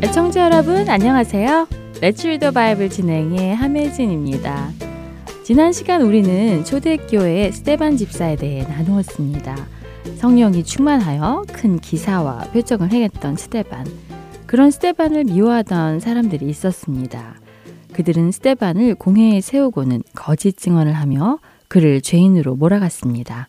애청자 여러분 안녕하세요. Let's Read the Bible 진행의 함혜진입니다. 지난 시간 우리는 초대교회의 스데반 집사에 대해 나누었습니다. 성령이 충만하여 큰 기사와 표적을 행했던 스데반. 그런 스데반을 미워하던 사람들이 있었습니다. 그들은 스데반을 공회에 세우고는 거짓 증언을 하며 그를 죄인으로 몰아갔습니다.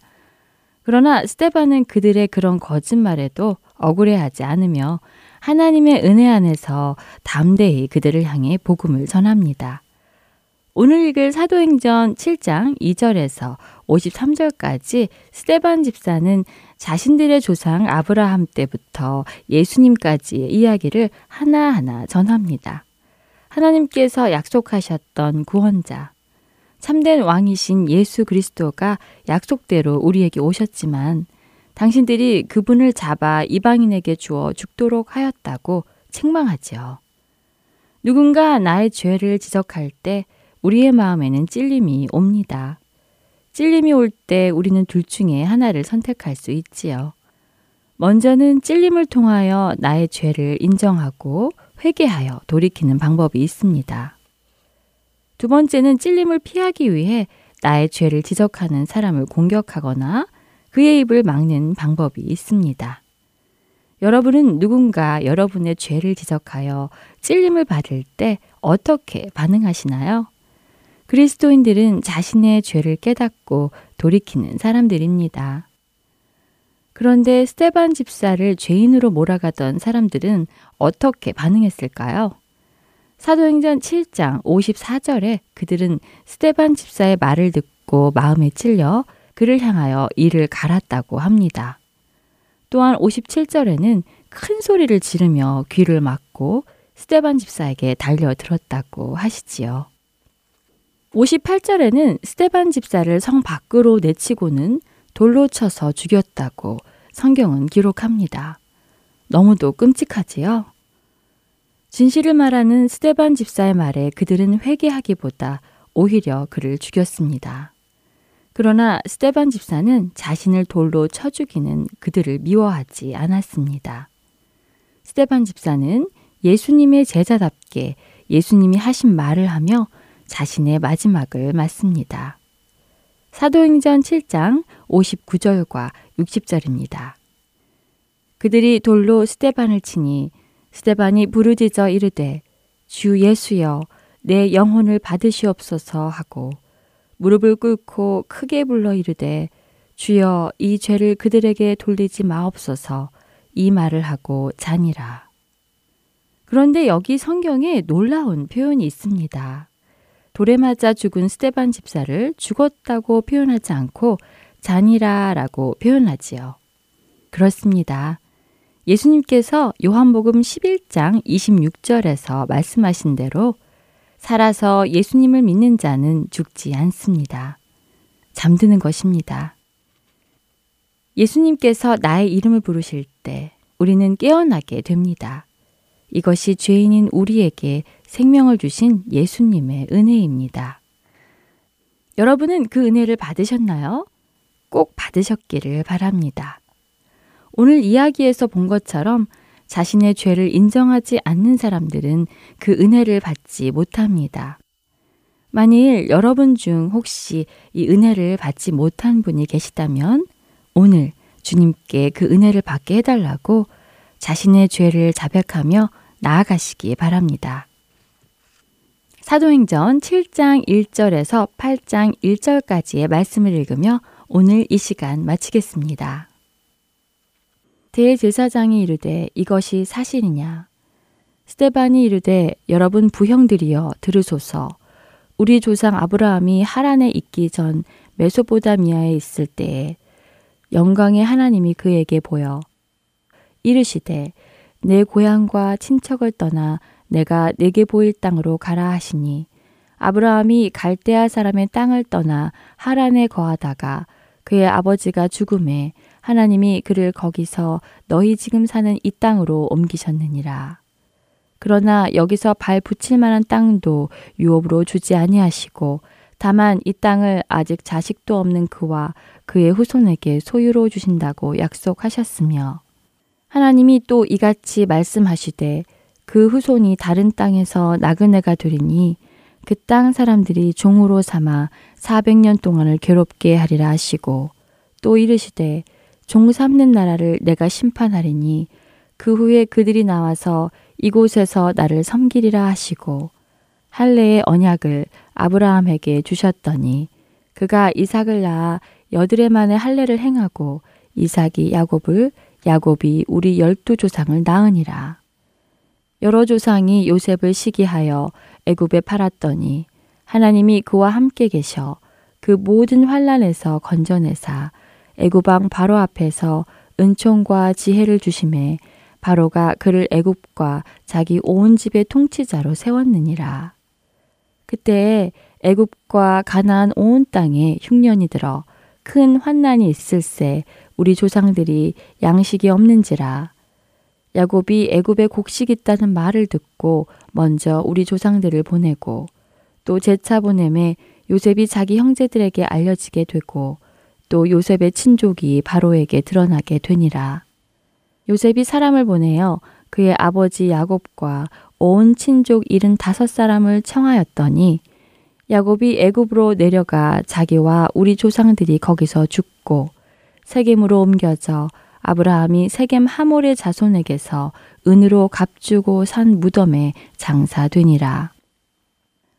그러나 스데반은 그들의 그런 거짓말에도 억울해하지 않으며 하나님의 은혜 안에서 담대히 그들을 향해 복음을 전합니다. 오늘 읽을 사도행전 7장 2절에서 53절까지 스데반 집사는 자신들의 조상 아브라함 때부터 예수님까지의 이야기를 하나하나 전합니다. 하나님께서 약속하셨던 구원자, 참된 왕이신 예수 그리스도가 약속대로 우리에게 오셨지만 당신들이 그분을 잡아 이방인에게 주어 죽도록 하였다고 책망하지요. 누군가 나의 죄를 지적할 때 우리의 마음에는 찔림이 옵니다. 찔림이 올 때 우리는 둘 중에 하나를 선택할 수 있지요. 먼저는 찔림을 통하여 나의 죄를 인정하고 회개하여 돌이키는 방법이 있습니다. 두 번째는 찔림을 피하기 위해 나의 죄를 지적하는 사람을 공격하거나 그의 입을 막는 방법이 있습니다. 여러분은 누군가 여러분의 죄를 지적하여 찔림을 받을 때 어떻게 반응하시나요? 그리스도인들은 자신의 죄를 깨닫고 돌이키는 사람들입니다. 그런데 스데반 집사를 죄인으로 몰아가던 사람들은 어떻게 반응했을까요? 사도행전 7장 54절에 그들은 스데반 집사의 말을 듣고 마음에 찔려 그를 향하여 이를 갈았다고 합니다. 또한 57절에는 큰 소리를 지르며 귀를 막고 스데반 집사에게 달려들었다고 하시지요. 58절에는 스데반 집사를 성 밖으로 내치고는 돌로 쳐서 죽였다고 성경은 기록합니다. 너무도 끔찍하지요? 진실을 말하는 스데반 집사의 말에 그들은 회개하기보다 오히려 그를 죽였습니다. 그러나 스데반 집사는 자신을 돌로 쳐 죽이는 그들을 미워하지 않았습니다. 스데반 집사는 예수님의 제자답게 예수님이 하신 말을 하며 자신의 마지막을 맞습니다. 사도행전 7장 59절과 60절입니다. 그들이 돌로 스데반을 치니 스데반이 부르짖어 이르되 주 예수여 내 영혼을 받으시옵소서 하고 무릎을 꿇고 크게 불러 이르되 주여 이 죄를 그들에게 돌리지 마옵소서 이 말을 하고 자니라. 그런데 여기 성경에 놀라운 표현이 있습니다. 돌에 맞아 죽은 스데반 집사를 죽었다고 표현하지 않고 잔이라라고 표현하지요. 그렇습니다. 예수님께서 요한복음 11장 26절에서 말씀하신 대로 살아서 예수님을 믿는 자는 죽지 않습니다. 잠드는 것입니다. 예수님께서 나의 이름을 부르실 때 우리는 깨어나게 됩니다. 이것이 죄인인 우리에게 생명을 주신 예수님의 은혜입니다. 여러분은 그 은혜를 받으셨나요? 꼭 받으셨기를 바랍니다. 오늘 이야기에서 본 것처럼 자신의 죄를 인정하지 않는 사람들은 그 은혜를 받지 못합니다. 만일 여러분 중 혹시 이 은혜를 받지 못한 분이 계시다면 오늘 주님께 그 은혜를 받게 해달라고 자신의 죄를 자백하며 나아가시기 바랍니다. 사도행전 7장 1절에서 8장 1절까지의 말씀을 읽으며 오늘 이 시간 마치겠습니다. 대제사장이 이르되 이것이 사실이냐? 스데반이 이르되 여러분 부형들이여 들으소서. 우리 조상 아브라함이 하란에 있기 전 메소포다미아에 있을 때에 영광의 하나님이 그에게 보여 이르시되 내 고향과 친척을 떠나 내가 내게 보일 땅으로 가라 하시니 아브라함이 갈대아 사람의 땅을 떠나 하란에 거하다가 그의 아버지가 죽음에 하나님이 그를 거기서 너희 지금 사는 이 땅으로 옮기셨느니라. 그러나 여기서 발 붙일 만한 땅도 유업으로 주지 아니하시고 다만 이 땅을 아직 자식도 없는 그와 그의 후손에게 소유로 주신다고 약속하셨으며 하나님이 또 이같이 말씀하시되 그 후손이 다른 땅에서 나그네가 되리니 그 땅 사람들이 종으로 삼아 400년 동안을 괴롭게 하리라 하시고 또 이르시되 종 삼는 나라를 내가 심판하리니 그 후에 그들이 나와서 이곳에서 나를 섬기리라 하시고 할례의 언약을 아브라함에게 주셨더니 그가 이삭을 낳아 여드레만의 할례를 행하고 이삭이 야곱을 야곱이 우리 12조상을 낳으니라. 여러 조상이 요셉을 시기하여 애굽에 팔았더니 하나님이 그와 함께 계셔 그 모든 환난에서 건져내사 애굽왕 바로 앞에서 은총과 지혜를 주심에 바로가 그를 애굽과 자기 온 집의 통치자로 세웠느니라. 그때에 애굽과 가나안 온 땅에 흉년이 들어 큰 환난이 있을세 우리 조상들이 양식이 없는지라. 야곱이 애굽에 곡식 있다는 말을 듣고 먼저 우리 조상들을 보내고 또 재차 보냄에 요셉이 자기 형제들에게 알려지게 되고 또 요셉의 친족이 바로에게 드러나게 되니라. 요셉이 사람을 보내어 그의 아버지 야곱과 온 친족 75사람을 청하였더니 야곱이 애굽으로 내려가 자기와 우리 조상들이 거기서 죽고 세겜으로 옮겨져 아브라함이 세겜 하몰의 자손에게서 은으로 값주고 산 무덤에 장사되니라.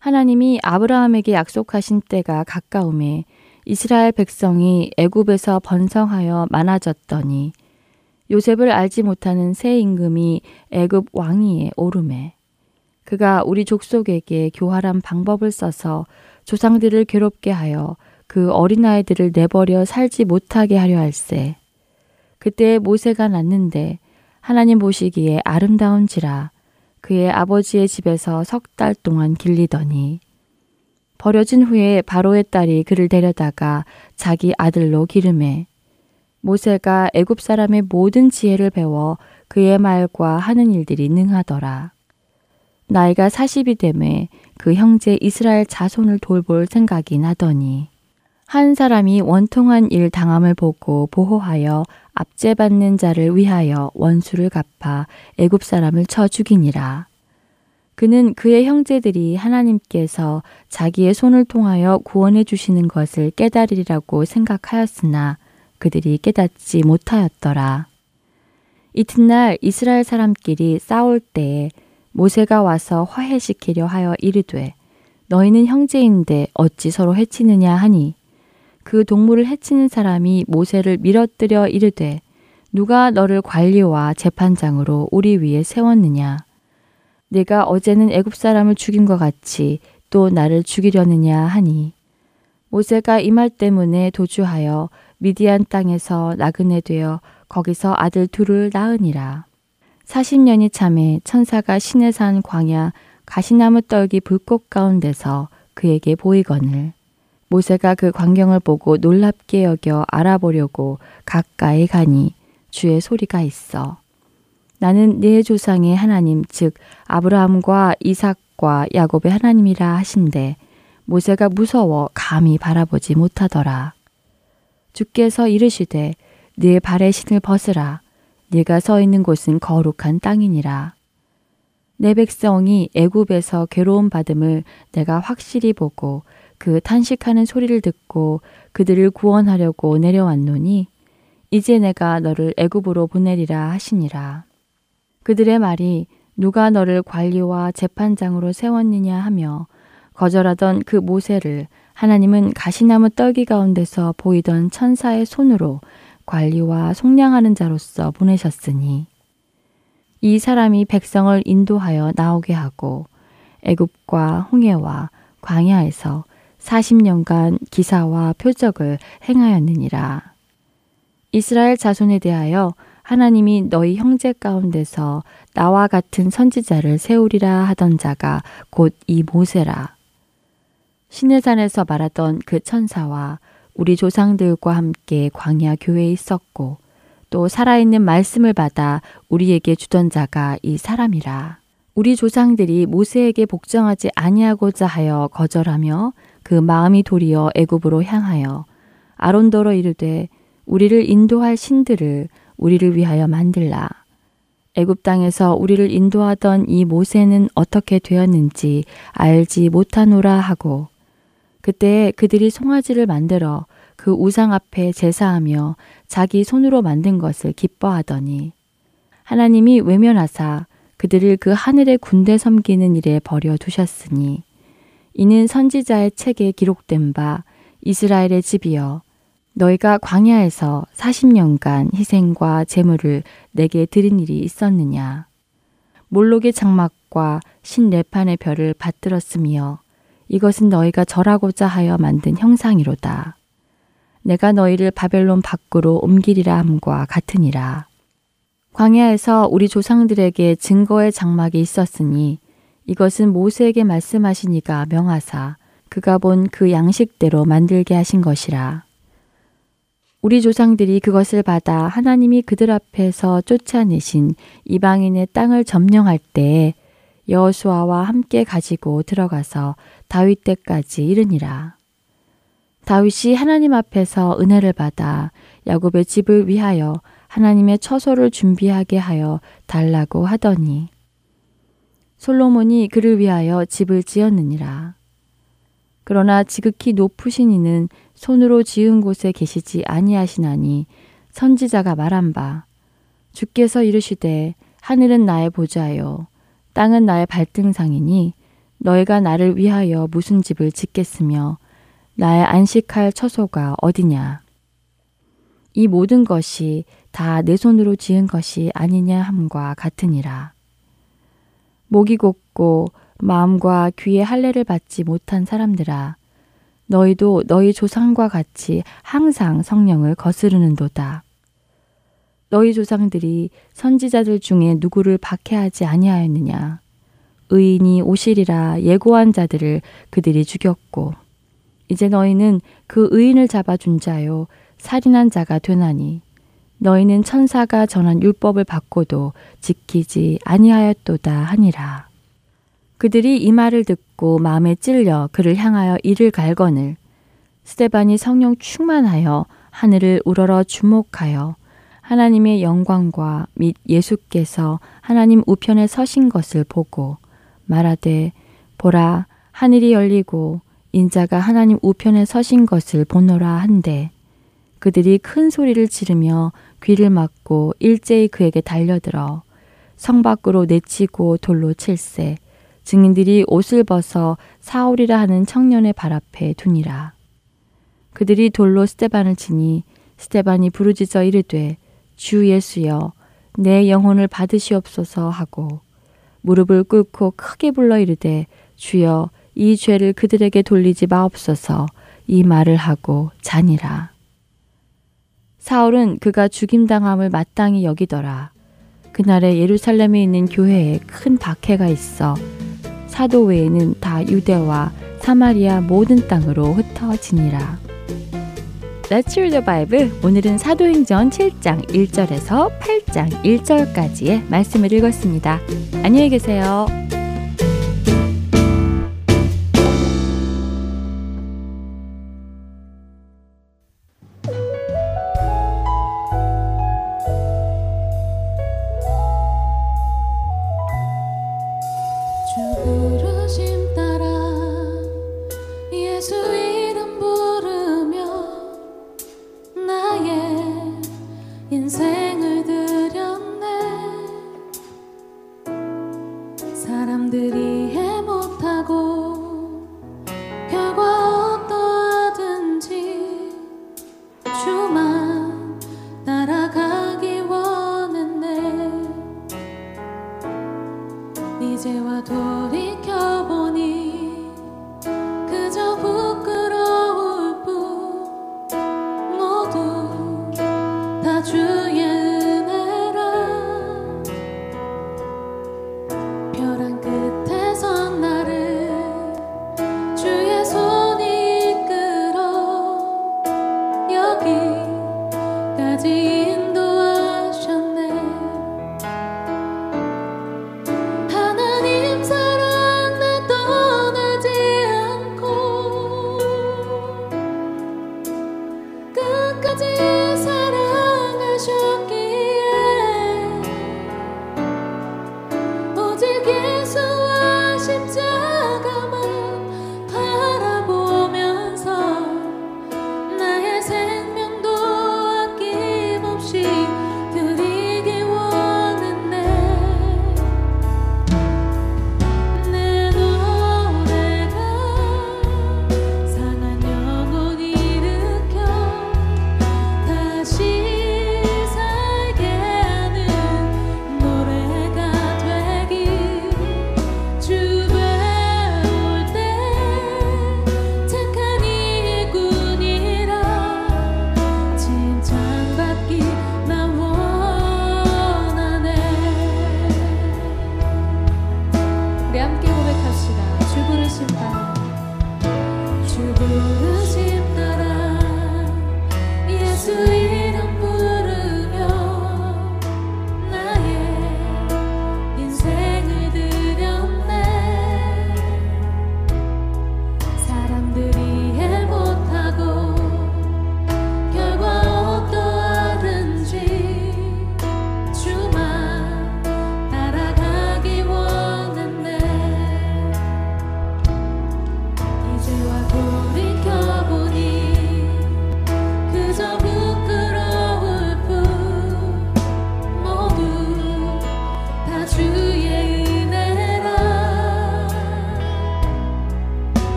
하나님이 아브라함에게 약속하신 때가 가까우매 이스라엘 백성이 애굽에서 번성하여 많아졌더니 요셉을 알지 못하는 새 임금이 애굽 왕위에 오르매 그가 우리 족속에게 교활한 방법을 써서 조상들을 괴롭게 하여 그 어린아이들을 내버려 살지 못하게 하려 할세. 그때 모세가 낳는데 하나님 보시기에 아름다운지라 그의 아버지의 집에서 3달 동안 길리더니 버려진 후에 바로의 딸이 그를 데려다가 자기 아들로 기르매 모세가 애굽 사람의 모든 지혜를 배워 그의 말과 하는 일들이 능하더라. 나이가 40이 되매 그 형제 이스라엘 자손을 돌볼 생각이 나더니 한 사람이 원통한 일 당함을 보고 보호하여 압제받는 자를 위하여 원수를 갚아 애굽 사람을 쳐 죽이니라. 그는 그의 형제들이 하나님께서 자기의 손을 통하여 구원해 주시는 것을 깨달으리라고 생각하였으나 그들이 깨닫지 못하였더라. 이튿날 이스라엘 사람끼리 싸울 때에 모세가 와서 화해시키려 하여 이르되 너희는 형제인데 어찌 서로 해치느냐 하니 그 동물을 해치는 사람이 모세를 밀어뜨려 이르되 누가 너를 관리와 재판장으로 우리 위에 세웠느냐. 네가 어제는 애굽 사람을 죽인 것 같이 또 나를 죽이려느냐 하니 모세가 이 말 때문에 도주하여 미디안 땅에서 나그네 되어 거기서 아들 둘을 낳으니라. 40년이 참에 천사가 시내산 광야 가시나무 떨기 불꽃 가운데서 그에게 보이거늘 모세가 그 광경을 보고 놀랍게 여겨 알아보려고 가까이 가니 주의 소리가 있어. 나는 네 조상의 하나님 즉 아브라함과 이삭과 야곱의 하나님이라 하신데 모세가 무서워 감히 바라보지 못하더라. 주께서 이르시되 네 발의 신을 벗으라. 네가 서 있는 곳은 거룩한 땅이니라. 내 백성이 애굽에서 괴로움 받음을 내가 확실히 보고 그 탄식하는 소리를 듣고 그들을 구원하려고 내려왔노니 이제 내가 너를 애굽으로 보내리라 하시니라. 그들의 말이 누가 너를 관리와 재판장으로 세웠느냐 하며 거절하던 그 모세를 하나님은 가시나무 떨기 가운데서 보이던 천사의 손으로 관리와 속량하는 자로서 보내셨으니 이 사람이 백성을 인도하여 나오게 하고 애굽과 홍해와 광야에서 40년간 기사와 표적을 행하였느니라. 이스라엘 자손에 대하여 하나님이 너희 형제 가운데서 나와 같은 선지자를 세우리라 하던 자가 곧 이 모세라. 시내산에서 말하던 그 천사와 우리 조상들과 함께 광야 교회에 있었고 또 살아있는 말씀을 받아 우리에게 주던 자가 이 사람이라. 우리 조상들이 모세에게 복종하지 아니하고자 하여 거절하며 그 마음이 도리어 애굽으로 향하여 아론더러 이르되 우리를 인도할 신들을 우리를 위하여 만들라. 애굽 땅에서 우리를 인도하던 이 모세는 어떻게 되었는지 알지 못하노라 하고 그때 그들이 송아지를 만들어 그 우상 앞에 제사하며 자기 손으로 만든 것을 기뻐하더니 하나님이 외면하사 그들을 그 하늘의 군대 섬기는 일에 버려두셨으니 이는 선지자의 책에 기록된 바 이스라엘의 집이여 너희가 광야에서 40년간 희생과 제물을 내게 드린 일이 있었느냐. 몰록의 장막과 신내판의 별을 받들었으며 이것은 너희가 절하고자 하여 만든 형상이로다. 내가 너희를 바벨론 밖으로 옮기리라 함과 같으니라. 광야에서 우리 조상들에게 증거의 장막이 있었으니 이것은 모세에게 말씀하신 이가 명하사 그가 본 그 양식대로 만들게 하신 것이라. 우리 조상들이 그것을 받아 하나님이 그들 앞에서 쫓아내신 이방인의 땅을 점령할 때에 여호수아와 함께 가지고 들어가서 다윗 때까지 이르니라. 다윗이 하나님 앞에서 은혜를 받아 야곱의 집을 위하여 하나님의 처소를 준비하게 하여 달라고 하더니 솔로몬이 그를 위하여 집을 지었느니라. 그러나 지극히 높으신 이는 손으로 지은 곳에 계시지 아니하시나니 선지자가 말한 바 주께서 이르시되 하늘은 나의 보좌요 땅은 나의 발등상이니 너희가 나를 위하여 무슨 집을 짓겠으며 나의 안식할 처소가 어디냐. 이 모든 것이 다 내 손으로 지은 것이 아니냐 함과 같으니라. 목이 곧고 마음과 귀의 할례를 받지 못한 사람들아 너희도 너희 조상과 같이 항상 성령을 거스르는도다. 너희 조상들이 선지자들 중에 누구를 박해하지 아니하였느냐. 의인이 오시리라 예고한 자들을 그들이 죽였고 이제 너희는 그 의인을 잡아준 자요 살인한 자가 되나니 너희는 천사가 전한 율법을 받고도 지키지 아니하였도다 하니라. 그들이 이 말을 듣고 마음에 찔려 그를 향하여 이를 갈거늘 스데반이 성령 충만하여 하늘을 우러러 주목하여 하나님의 영광과 및 예수께서 하나님 우편에 서신 것을 보고 말하되 보라 하늘이 열리고 인자가 하나님 우편에 서신 것을 보노라 한데 그들이 큰 소리를 지르며 귀를 막고 일제히 그에게 달려들어 성 밖으로 내치고 돌로 칠세 증인들이 옷을 벗어 사울이라 하는 청년의 발 앞에 두니라. 그들이 돌로 스데반을 치니 스데반이 부르짖어 이르되 주 예수여 내 영혼을 받으시옵소서 하고 무릎을 꿇고 크게 불러 이르되 주여 이 죄를 그들에게 돌리지 마옵소서 이 말을 하고 자니라. 사울은 그가 죽임당함을 마땅히 여기더라. 그날에 예루살렘에 있는 교회에 큰 박해가 있어 사도 외에는 다 유대와 사마리아 모든 땅으로 흩어지니라. Let's Read the Bible. 오늘은 사도행전 7장 1절에서 8장 1절까지의 말씀을 읽었습니다. 안녕히 계세요. 주만 따라가기 원했네.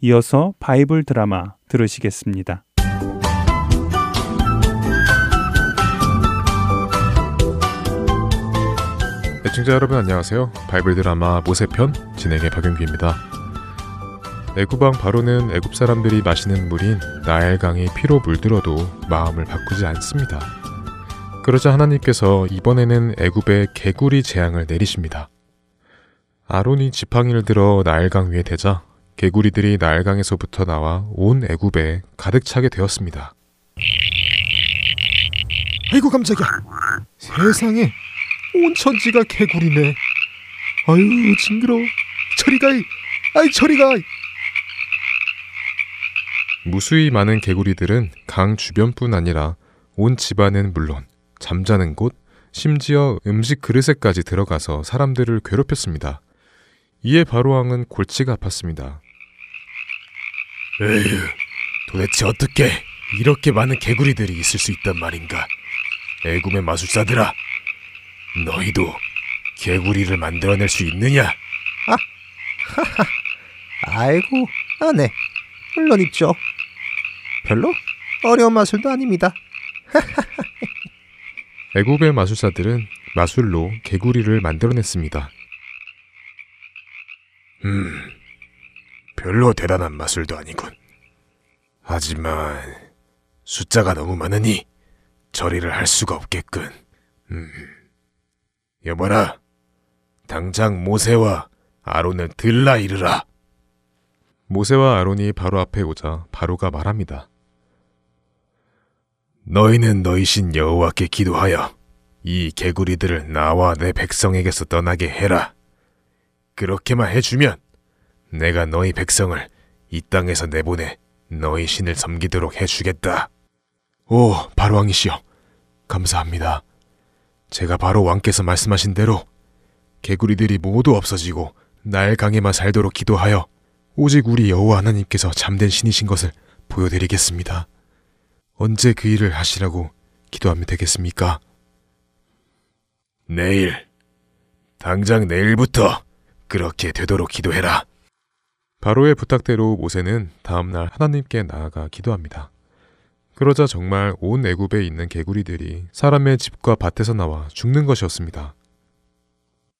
이어서 바이블 드라마 들으시겠습니다. 시청자 여러분 안녕하세요. 바이블드라마 모세편 진행의 박윤규입니다. 애굽 왕 바로는 애굽 사람들이 마시는 물인 나일강이 피로 물들어도 마음을 바꾸지 않습니다. 그러자 하나님께서 이번에는 애굽에 개구리 재앙을 내리십니다. 아론이 지팡이를 들어 나일강 위에 대자 개구리들이 나일강에서부터 나와 온 애굽에 가득 차게 되었습니다. 아이고 깜짝이야. 세상에 온 천지가 개구리네. 아유 징그러워. 저리가이. 아이 저리가이. 무수히 많은 개구리들은 강 주변뿐 아니라 온 집안은 물론 잠자는 곳, 심지어 음식 그릇에까지 들어가서 사람들을 괴롭혔습니다. 이에 바로왕은 골치가 아팠습니다. 에휴, 도대체 어떻게 이렇게 많은 개구리들이 있을 수 있단 말인가. 애굽의 마술사들아, 너희도 개구리를 만들어낼 수 있느냐? 아, 하하, 아이고, 아, 네, 물론 있죠. 별로 어려운 마술도 아닙니다. 애굽의 마술사들은 마술로 개구리를 만들어냈습니다. 별로 대단한 마술도 아니군. 하지만 숫자가 너무 많으니 처리를 할 수가 없겠군. 여봐라, 당장 모세와 아론을 들라 이르라. 모세와 아론이 바로 앞에 오자 바로가 말합니다. 너희는 너희 신 여호와께 기도하여 이 개구리들을 나와 내 백성에게서 떠나게 해라. 그렇게만 해주면 내가 너희 백성을 이 땅에서 내보내 너희 신을 섬기도록 해주겠다. 오, 바로왕이시여, 감사합니다. 제가 바로 왕께서 말씀하신 대로 개구리들이 모두 없어지고 나일강에만 살도록 기도하여 오직 우리 여호와 하나님께서 참된 신이신 것을 보여드리겠습니다. 언제 그 일을 하시라고 기도하면 되겠습니까? 내일, 당장 내일부터 그렇게 되도록 기도해라. 바로의 부탁대로 모세는 다음날 하나님께 나아가 기도합니다. 그러자 정말 온 애굽에 있는 개구리들이 사람의 집과 밭에서 나와 죽는 것이었습니다.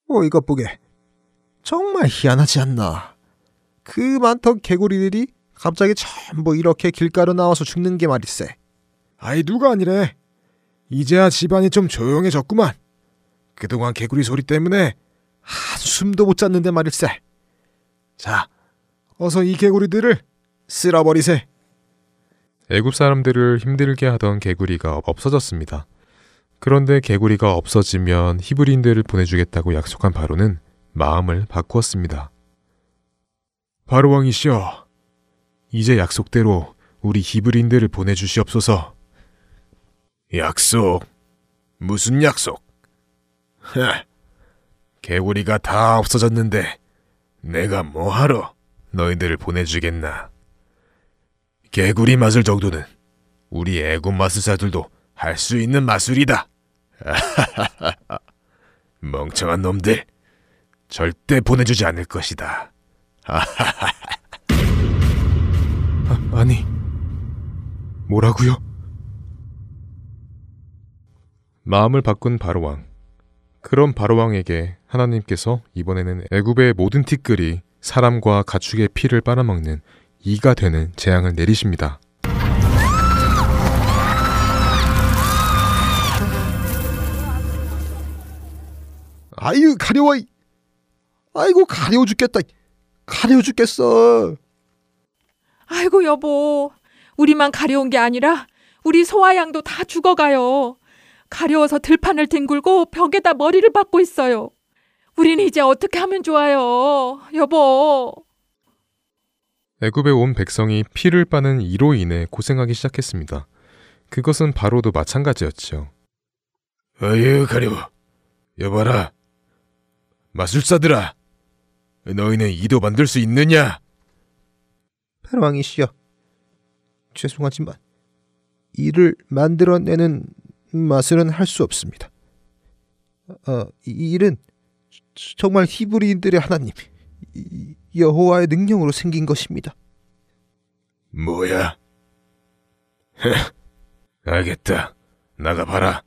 오, 이것 보게. 정말 희한하지 않나. 그 많던 개구리들이 갑자기 전부 이렇게 길가로 나와서 죽는 게 말이세. 아이 누가 아니래. 이제야 집안이 좀 조용해졌구만. 그동안 개구리 소리 때문에 한숨도 못 잤는데 말이세. 자, 어서 이 개구리들을 쓸어버리세. 애굽 사람들을 힘들게 하던 개구리가 없어졌습니다. 그런데 개구리가 없어지면 히브리인들을 보내주겠다고 약속한 바로는 마음을 바꾸었습니다. 바로왕이시여, 이제 약속대로 우리 히브리인들을 보내주시옵소서. 약속? 무슨 약속? 개구리가 다 없어졌는데 내가 뭐하러 너희들을 보내주겠나. 개구리 마술 정도는 우리 애굽 마술사들도 할 수 있는 마술이다. 멍청한 놈들, 절대 보내주지 않을 것이다. 아니, 뭐라고요? 마음을 바꾼 바로왕. 그런 바로왕에게 하나님께서 이번에는 애굽의 모든 티끌이 사람과 가축의 피를 빨아먹는 이가 되는 재앙을 내리십니다. 아유 가려워. 아이고 가려워 죽겠다. 가려워 죽겠어. 아이고 여보, 우리만 가려운 게 아니라 우리 소와 양도 다 죽어가요. 가려워서 들판을 뒹굴고 벽에다 머리를 박고 있어요. 우린 이제 어떻게 하면 좋아요, 여보. 애굽에 온 백성이 피를 빠는 이로 인해 고생하기 시작했습니다. 그것은 바로도 마찬가지였지요. 아유 가려워. 여봐라, 마술사들아, 너희는 이도 만들 수 있느냐? 바로왕이시여, 죄송하지만 이를 만들어내는 마술은 할 수 없습니다. 이 일은 정말 히브리인들의 하나님 여호와의 능력으로 생긴 것입니다. 뭐야? 알겠다. 나가봐라.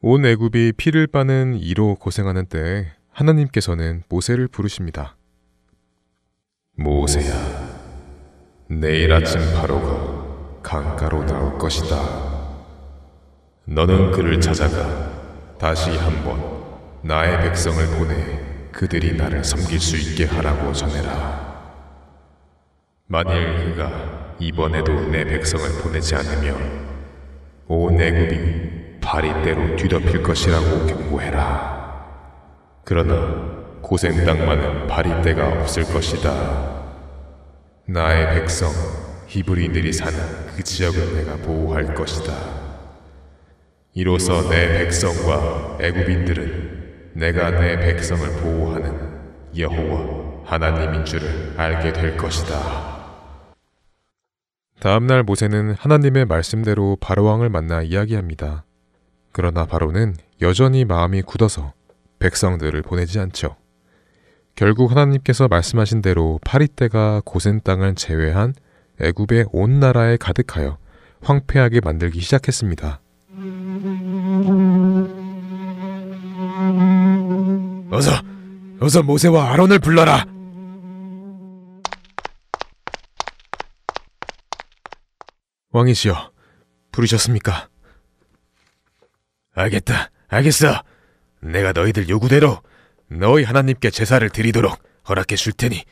온 애굽이 피를 빠는 이로 고생하는 때에 하나님께서는 모세를 부르십니다. 모세야, 내일 아침 바로가 강가로 나올 것이다. 너는 그를 찾아가 다시 한번 나의 백성을 보내 그들이 나를 섬길 수 있게 하라고 전해라. 만일 그가 이번에도 내 백성을 보내지 않으면 온 애굽이 바리떼로 뒤덮일 것이라고 경고해라. 그러나 고센 땅만은 바리떼가 없을 것이다. 나의 백성 히브리인들이 사는 그 지역을 내가 보호할 것이다. 이로써 내 백성과 애굽인들은 내가 내 백성을 보호하는 여호와 하나님인 줄을 알게 될 것이다. 다음날 모세는 하나님의 말씀대로 바로왕을 만나 이야기합니다. 그러나 바로는 여전히 마음이 굳어서 백성들을 보내지 않죠. 결국 하나님께서 말씀하신 대로 파리떼가 고센 땅을 제외한 애굽의 온 나라에 가득하여 황폐하게 만들기 시작했습니다. 어서 모세와 아론을 불러라! 왕이시여, 부르셨습니까? 알겠어. 내가 너희들 요구대로 너희 하나님께 제사를 드리도록 허락해 줄 테니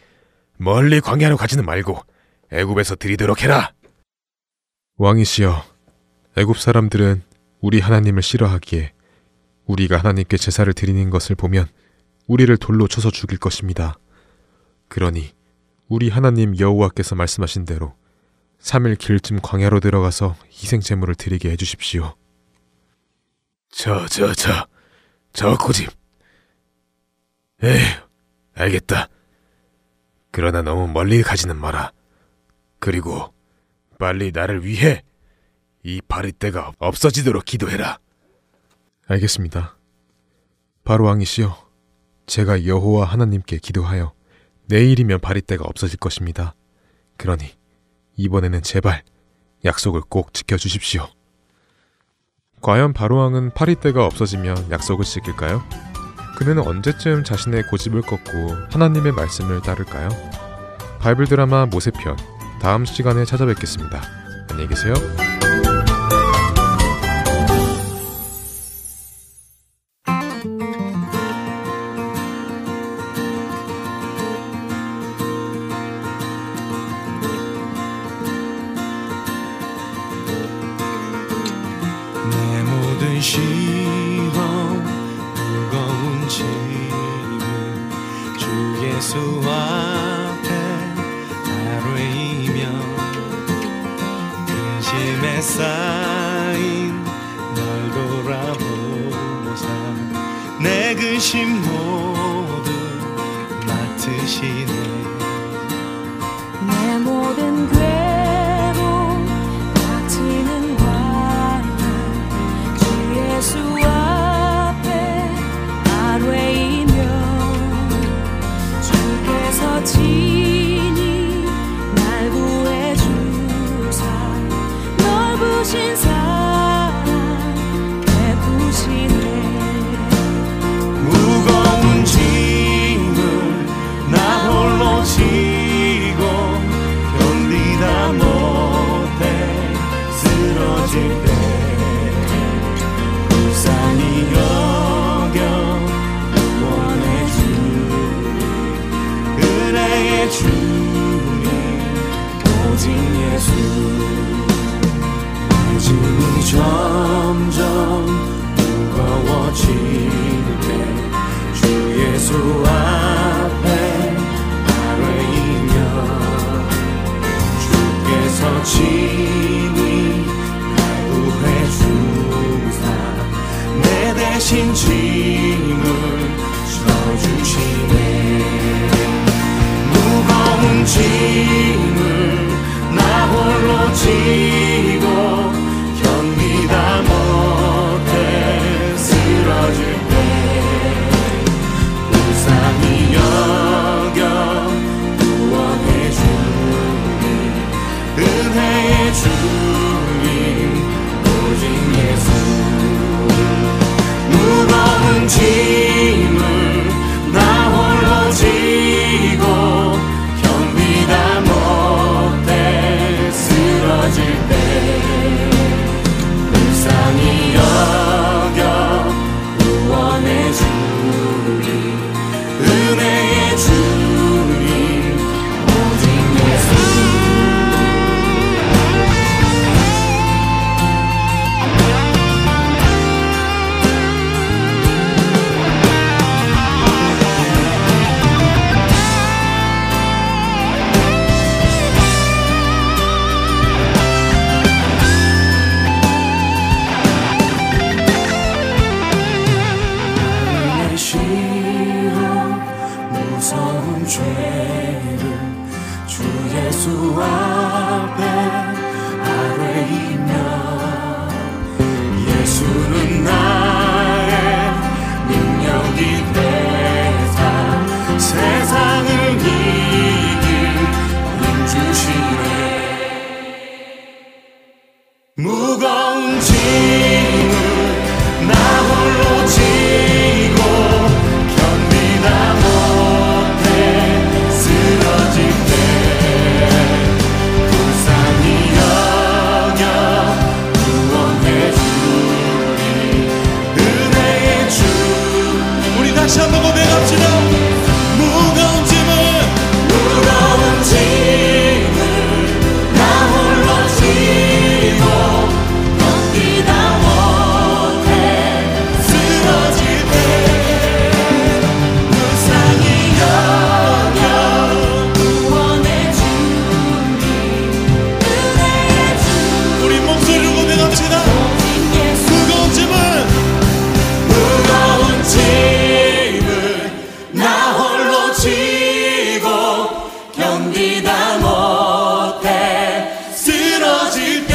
멀리 광야로 가지는 말고 애굽에서 드리도록 해라. 왕이시여, 애굽 사람들은 우리 하나님을 싫어하기에 우리가 하나님께 제사를 드리는 것을 보면 우리를 돌로 쳐서 죽일 것입니다. 그러니 우리 하나님 여호와께서 말씀하신 대로 3일 길쯤 광야로 들어가서 희생제물을 드리게 해주십시오. 저 고집. 에휴, 알겠다. 그러나 너무 멀리 가지는 마라. 그리고 빨리 나를 위해 이 바리떼가 없어지도록 기도해라. 알겠습니다. 바로 왕이시여, 제가 여호와 하나님께 기도하여 내일이면 바리떼가 없어질 것입니다. 그러니 이번에는 제발 약속을 꼭 지켜주십시오. 과연 바로왕은 파리떼가 없어지면 약속을 지킬까요? 그는 언제쯤 자신의 고집을 꺾고 하나님의 말씀을 따를까요? 바이블드라마 모세편, 다음 시간에 찾아뵙겠습니다. 안녕히 계세요. 모든 죄를 주 예수 앞에 아뢰이며 예수는 나의 능력이 되사 세상을 이길 힘주시네. 무거운 짐을 나 홀로 지고 견디다 못해 쓰러질 때 불쌍히 여겨 구원해 주리 은혜의 주. 우리 다시 한번 고백합시다. 무거운 짐을, 무거운 짐을 나 홀로 지고 견디다 못해 쓰러질 때 불쌍히 여겨 구원해 주니 은혜의 주. 우리 목소리로 고백합시다. 무거운 짐을, 무거운 짐을 나 홀로 지고 견디다 못해 쓰러질 때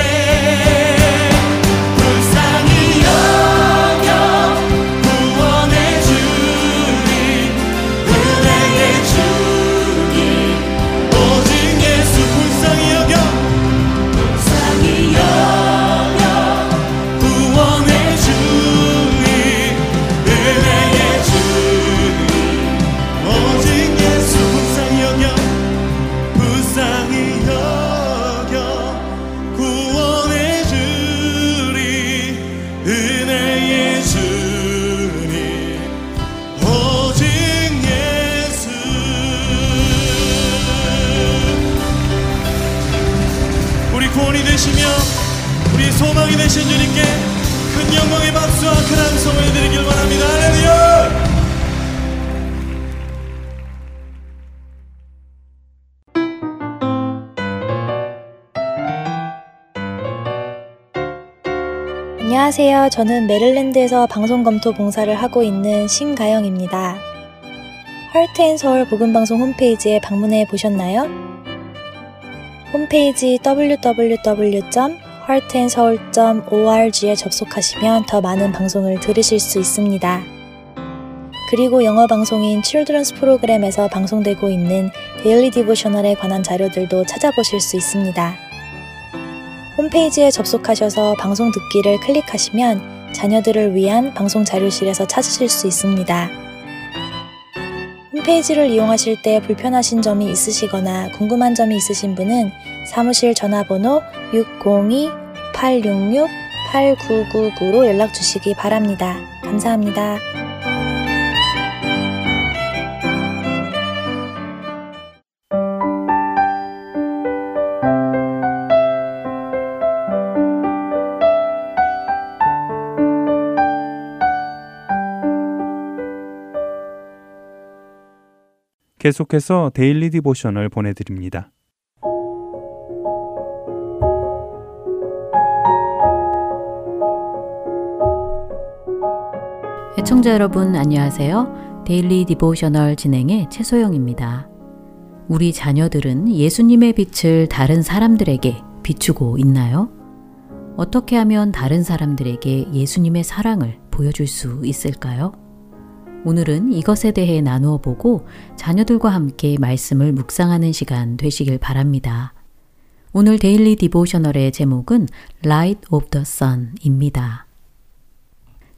불쌍히 여겨 구원해 주니 은혜의 주니 오직 예수. 불쌍히 여겨, 불쌍히 여겨 구원해 주니 은혜의 주니 오직 예수. 불쌍히 여겨, 불쌍히 여겨 구원해 주리 은혜의 주님 오직 예수. 우리 구원이 되시며 우리 소망이 되신 주님께 큰 영광의 박수와 큰 함성을 드리길 바랍니다. 할렐루야. 안녕하세요. 저는 메릴랜드에서 방송검토 봉사를 하고 있는 신가영입니다. Heart&Soul 복음방송 홈페이지에 방문해 보셨나요? 홈페이지 www.heartandsoul.org에 접속하시면 더 많은 방송을 들으실 수 있습니다. 그리고 영어 방송인 Children's 프로그램에서 방송되고 있는 데일리 디보셔널에 관한 자료들도 찾아보실 수 있습니다. 홈페이지에 접속하셔서 방송 듣기를 클릭하시면 자녀들을 위한 방송 자료실에서 찾으실 수 있습니다. 홈페이지를 이용하실 때 불편하신 점이 있으시거나 궁금한 점이 있으신 분은 사무실 전화번호 602-866-8999로 연락주시기 바랍니다. 감사합니다. 계속해서 데일리 디보셔널 보내드립니다. 애청자 여러분 안녕하세요. 데일리 디보셔널 진행의 최소영입니다. 우리 자녀들은 예수님의 빛을 다른 사람들에게 비추고 있나요? 어떻게 하면 다른 사람들에게 예수님의 사랑을 보여줄 수 있을까요? 오늘은 이것에 대해 나누어 보고 자녀들과 함께 말씀을 묵상하는 시간 되시길 바랍니다. 오늘 데일리 디보셔널의 제목은 Light of the Sun입니다.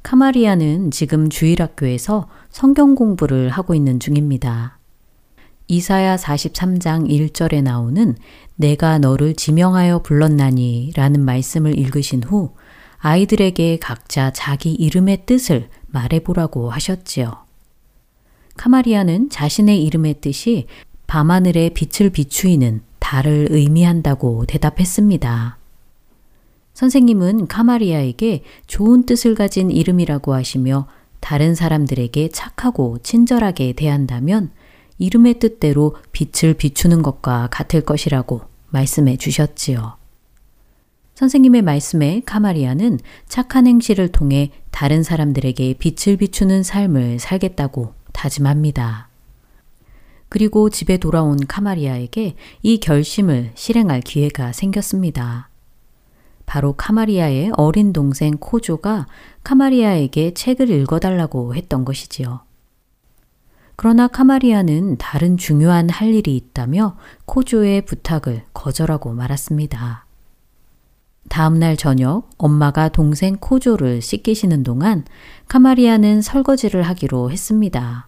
카마리아는 지금 주일학교에서 성경 공부를 하고 있는 중입니다. 이사야 43장 1절에 나오는 내가 너를 지명하여 불렀나니 라는 말씀을 읽으신 후 아이들에게 각자 자기 이름의 뜻을 말해보라고 하셨지요. 카마리아는 자신의 이름의 뜻이 밤하늘에 빛을 비추이는 달을 의미한다고 대답했습니다. 선생님은 카마리아에게 좋은 뜻을 가진 이름이라고 하시며 다른 사람들에게 착하고 친절하게 대한다면 이름의 뜻대로 빛을 비추는 것과 같을 것이라고 말씀해 주셨지요. 선생님의 말씀에 카마리아는 착한 행실을 통해 다른 사람들에게 빛을 비추는 삶을 살겠다고 다짐합니다. 그리고 집에 돌아온 카마리아에게 이 결심을 실행할 기회가 생겼습니다. 바로 카마리아의 어린 동생 코조가 카마리아에게 책을 읽어달라고 했던 것이지요. 그러나 카마리아는 다른 중요한 할 일이 있다며 코조의 부탁을 거절하고 말았습니다. 다음날 저녁 엄마가 동생 코조를 씻기시는 동안 카마리아는 설거지를 하기로 했습니다.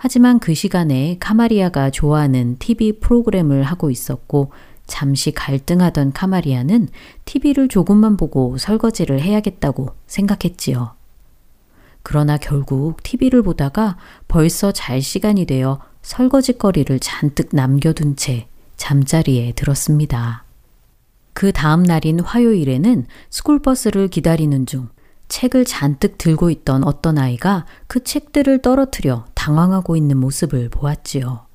하지만 그 시간에 카마리아가 좋아하는 TV 프로그램을 하고 있었고 잠시 갈등하던 카마리아는 TV를 조금만 보고 설거지를 해야겠다고 생각했지요. 그러나 결국 TV를 보다가 벌써 잘 시간이 되어 설거지거리를 잔뜩 남겨둔 채 잠자리에 들었습니다. 그 다음 날인 화요일에는 스쿨버스를 기다리는 중 책을 잔뜩 들고 있던 어떤 아이가 그 책들을 떨어뜨려 당황하고 있는 모습을 보았지요.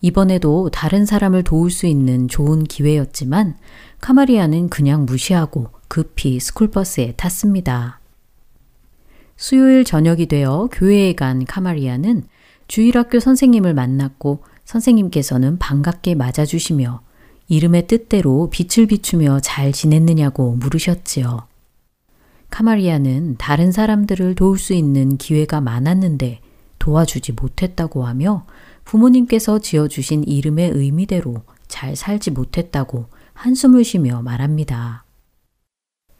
이번에도 다른 사람을 도울 수 있는 좋은 기회였지만 카마리아는 그냥 무시하고 급히 스쿨버스에 탔습니다. 수요일 저녁이 되어 교회에 간 카마리아는 주일학교 선생님을 만났고 선생님께서는 반갑게 맞아주시며 이름의 뜻대로 빛을 비추며 잘 지냈느냐고 물으셨지요. 카마리아는 다른 사람들을 도울 수 있는 기회가 많았는데 도와주지 못했다고 하며 부모님께서 지어주신 이름의 의미대로 잘 살지 못했다고 한숨을 쉬며 말합니다.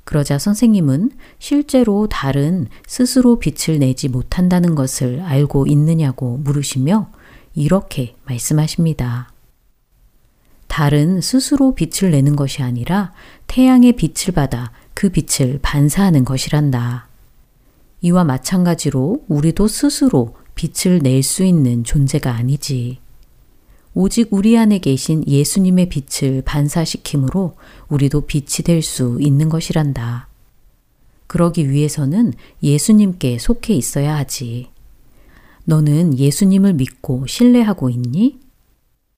그러자 선생님은 실제로 달은 스스로 빛을 내지 못한다는 것을 알고 있느냐고 물으시며 이렇게 말씀하십니다. 달은 스스로 빛을 내는 것이 아니라 태양의 빛을 받아 그 빛을 반사하는 것이란다. 이와 마찬가지로 우리도 스스로 빛을 낼 수 있는 존재가 아니지. 오직 우리 안에 계신 예수님의 빛을 반사시킴으로 우리도 빛이 될 수 있는 것이란다. 그러기 위해서는 예수님께 속해 있어야 하지. 너는 예수님을 믿고 신뢰하고 있니?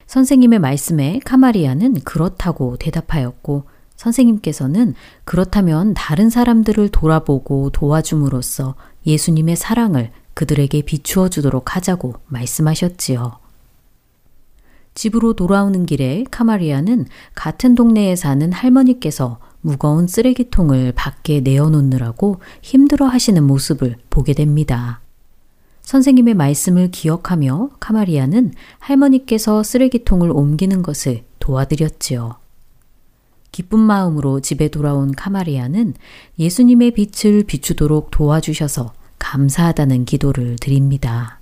선생님의 말씀에 카마리아는 그렇다고 대답하였고 선생님께서는 그렇다면 다른 사람들을 돌아보고 도와줌으로써 예수님의 사랑을 그들에게 비추어 주도록 하자고 말씀하셨지요. 집으로 돌아오는 길에 카마리아는 같은 동네에 사는 할머니께서 무거운 쓰레기통을 밖에 내어놓느라고 힘들어 하시는 모습을 보게 됩니다. 선생님의 말씀을 기억하며 카마리아는 할머니께서 쓰레기통을 옮기는 것을 도와드렸지요. 기쁜 마음으로 집에 돌아온 카마리아는 예수님의 빛을 비추도록 도와주셔서 감사하다는 기도를 드립니다.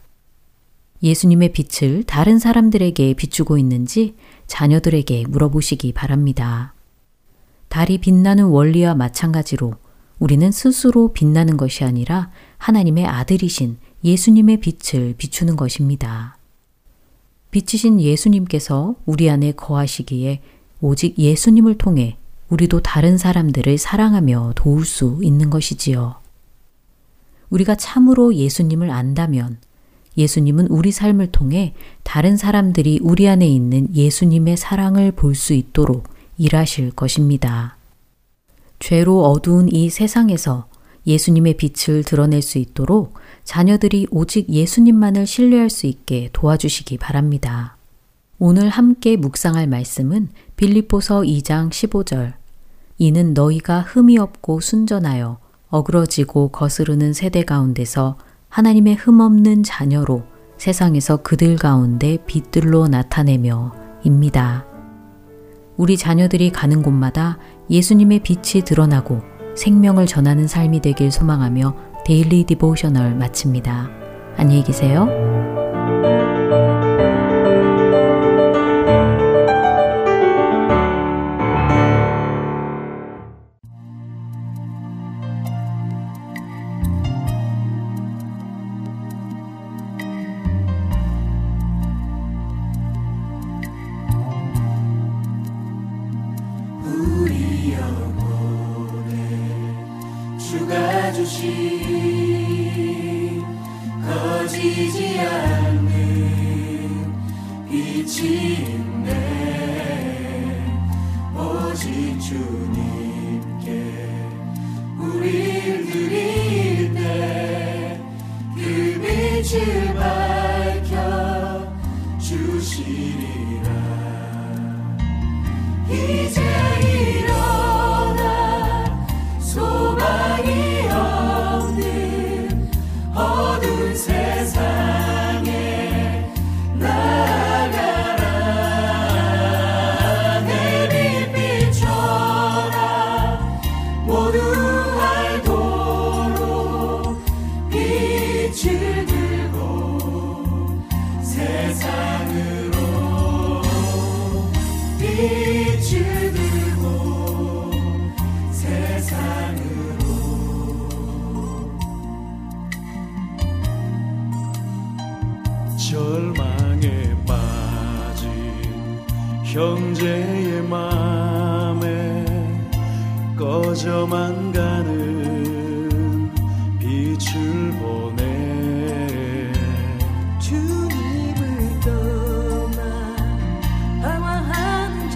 예수님의 빛을 다른 사람들에게 비추고 있는지 자녀들에게 물어보시기 바랍니다. 달이 빛나는 원리와 마찬가지로 우리는 스스로 빛나는 것이 아니라 하나님의 아들이신 예수님의 빛을 비추는 것입니다. 빛이신 예수님께서 우리 안에 거하시기에 오직 예수님을 통해 우리도 다른 사람들을 사랑하며 도울 수 있는 것이지요. 우리가 참으로 예수님을 안다면 예수님은 우리 삶을 통해 다른 사람들이 우리 안에 있는 예수님의 사랑을 볼 수 있도록 일하실 것입니다. 죄로 어두운 이 세상에서 예수님의 빛을 드러낼 수 있도록 자녀들이 오직 예수님만을 신뢰할 수 있게 도와주시기 바랍니다. 오늘 함께 묵상할 말씀은 빌립보서 2장 15절 이는 너희가 흠이 없고 순전하여 어그러지고 거스르는 세대 가운데서 하나님의 흠없는 자녀로 세상에서 그들 가운데 빛들로 나타내며 입니다. 우리 자녀들이 가는 곳마다 예수님의 빛이 드러나고 생명을 전하는 삶이 되길 소망하며 데일리 디보셔널 마칩니다. 안녕히 계세요. 밝혀 형제의 맘에 꺼져만 가는 빛을 보내 주님을 떠나 방황하는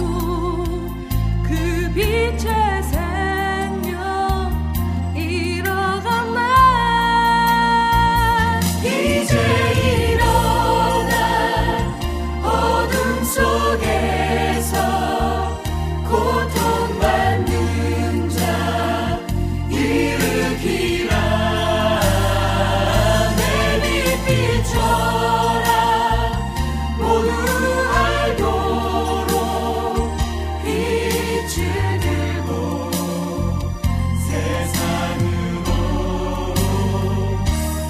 자매도 그 빛에 생명 잃어갔네. 이제 속에서 고통받는 자 일으키라. 내 빛 비춰라 모두 알도록 빛을 들고 세상으로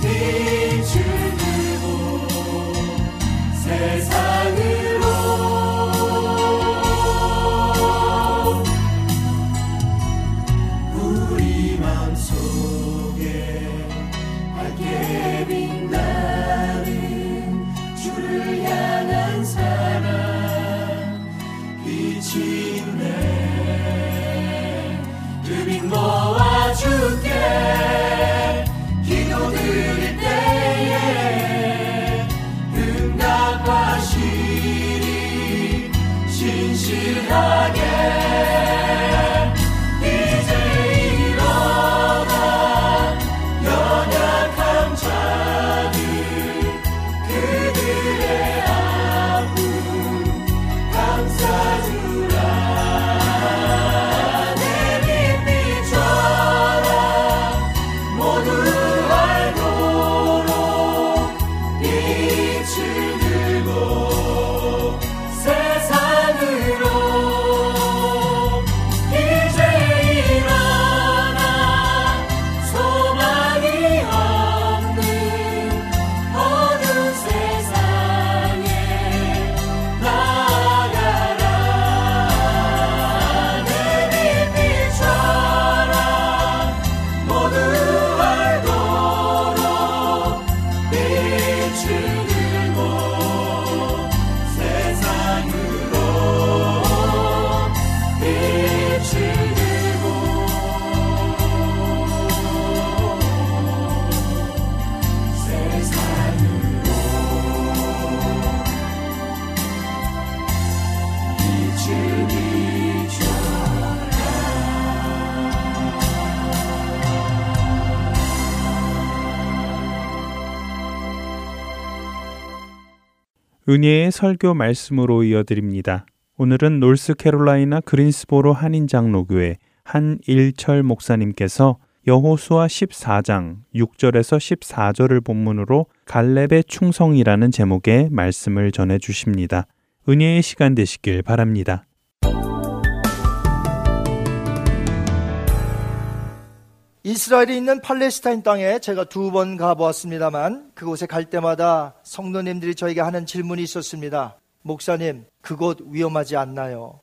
빛을 들고 세상으로 모아줄게. 기도 드릴 때에 응답하시리 신실하게. 이제 일어나 연약한 자들 그들의 아픔 감싸주라. 은혜의 설교 말씀으로 이어드립니다. 오늘은 노스캐롤라이나 그린스보로 한인장로교회 한일철 목사님께서 여호수아 14장 6절에서 14절을 본문으로 갈렙의 충성이라는 제목의 말씀을 전해주십니다. 은혜의 시간 되시길 바랍니다. 이스라엘이 있는 팔레스타인 땅에 제가 2번 가보았습니다만 그곳에 갈 때마다 성도님들이 저에게 하는 질문이 있었습니다. 목사님, 그곳 위험하지 않나요?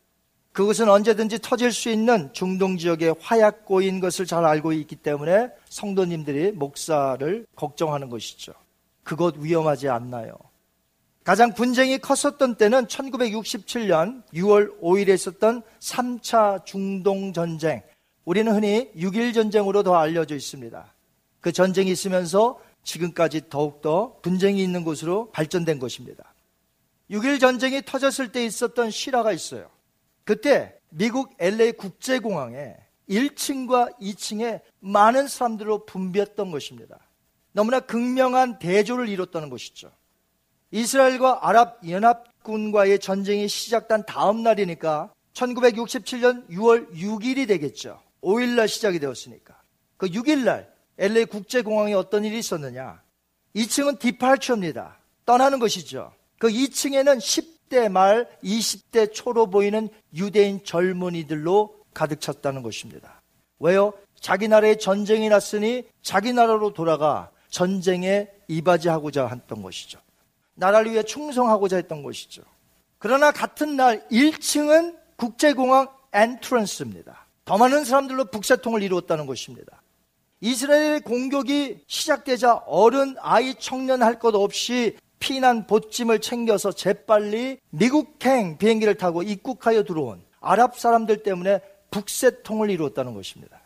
그곳은 언제든지 터질 수 있는 중동지역의 화약고인 것을 잘 알고 있기 때문에 성도님들이 목사를 걱정하는 것이죠. 그곳 위험하지 않나요? 가장 분쟁이 컸었던 때는 1967년 6월 5일에 있었던 3차 중동전쟁, 우리는 흔히 6.1전쟁으로 더 알려져 있습니다. 그 전쟁이 있으면서 지금까지 더욱더 분쟁이 있는 곳으로 발전된 것입니다. 6.1전쟁이 터졌을 때 있었던 실화가 있어요. 그때 미국 LA 국제공항에 1층과 2층에 많은 사람들로 붐볐던 것입니다. 너무나 극명한 대조를 이뤘다는 것이죠. 이스라엘과 아랍연합군과의 전쟁이 시작된 다음 날이니까 1967년 6월 6일이 되겠죠. 5일날 시작이 되었으니까. 그 6일날 LA 국제공항에 어떤 일이 있었느냐. 2층은 디파처입니다. 떠나는 것이죠. 그 2층에는 10대 말 20대 초로 보이는 유대인 젊은이들로 가득 찼다는 것입니다. 왜요? 자기 나라에 전쟁이 났으니 자기 나라로 돌아가 전쟁에 이바지하고자 했던 것이죠. 나라를 위해 충성하고자 했던 것이죠. 그러나 같은 날 1층은 국제공항 엔트런스입니다. 더 많은 사람들로 북새통을 이루었다는 것입니다. 이스라엘의 공격이 시작되자 어른, 아이, 청년 할 것 없이 피난 보찜을 챙겨서 재빨리 미국행 비행기를 타고 입국하여 들어온 아랍 사람들 때문에 북새통을 이루었다는 것입니다.